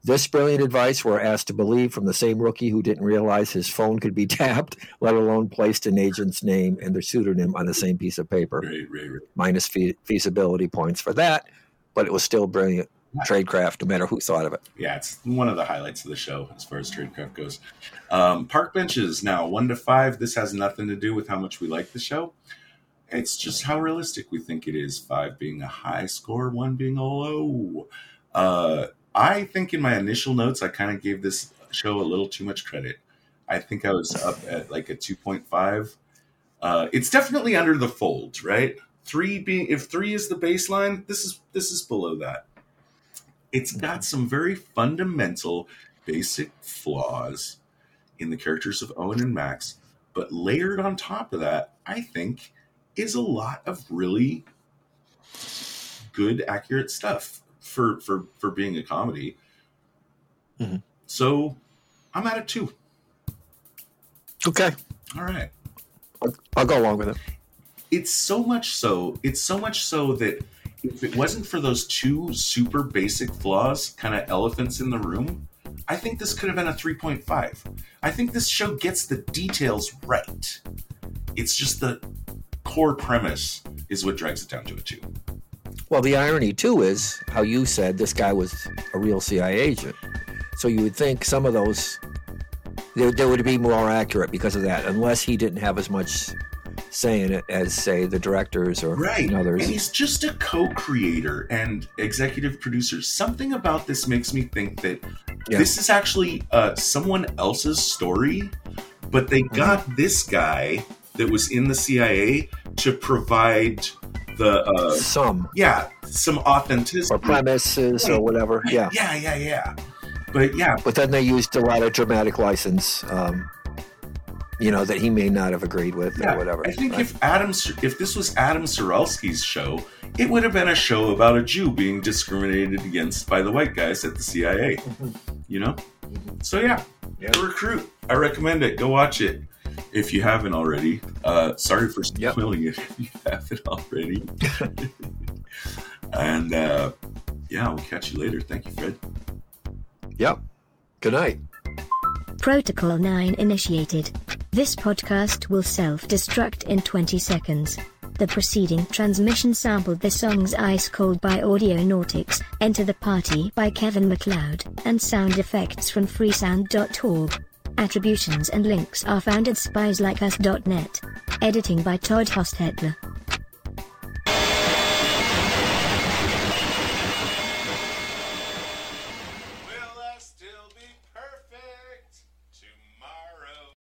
This brilliant advice we're asked to believe from the same rookie who didn't realize his phone could be tapped, let alone placed an agent's name and their pseudonym on the same piece of paper. Right. Minus feasibility points for that, but it was still brilliant tradecraft, no matter who thought of it. Yeah, it's one of the highlights of the show as far as tradecraft goes. Park benches now 1 to 5. This has nothing to do with how much we like the show. It's just how realistic we think it is. 5 being a high score, 1 being a low. I think in my initial notes, I kind of gave this show a little too much credit. I think I was up at like a 2.5. It's definitely under the fold, right? 3 being, if 3 is the baseline, this is below that. It's got some very fundamental, basic flaws in the characters of Owen and Max, but layered on top of that, I think, is a lot of really good, accurate stuff. For being a comedy. Mm-hmm. So I'm at a 2. Okay. All right. I'll go along with it. It's so much so that if it wasn't for those 2 super basic flaws, kind of elephants in the room, I think this could have been a 3.5. I think this show gets the details right. It's just the core premise is what drags it down to a 2. Well, the irony, too, is how you said this guy was a real CIA agent. So you would think some of those, they would be more accurate because of that, unless he didn't have as much say in it as, say, the directors or right. others. And he's just a co-creator and executive producer. Something about this makes me think that this is actually someone else's story, but they got this guy that was in the CIA to provide the some authenticity or premises or whatever. But then they used a lot of dramatic license that he may not have agreed with or whatever. I think if this was Adam Ciralsky's show, it would have been a show about a Jew being discriminated against by the white guys at the CIA. So The Recruit, I recommend it. Go watch it if you haven't already. Sorry for spoiling it if you haven't already. And we'll catch you later. Thank you, Fred. Yep. Good night. Protocol 9 initiated. This podcast will self-destruct in 20 seconds. The preceding transmission sampled the songs Ice Cold by Audionautics, Enter the Party by Kevin MacLeod, and sound effects from freesound.org. Attributions and links are found at spieslikeus.net. Editing by Todd Hostetler.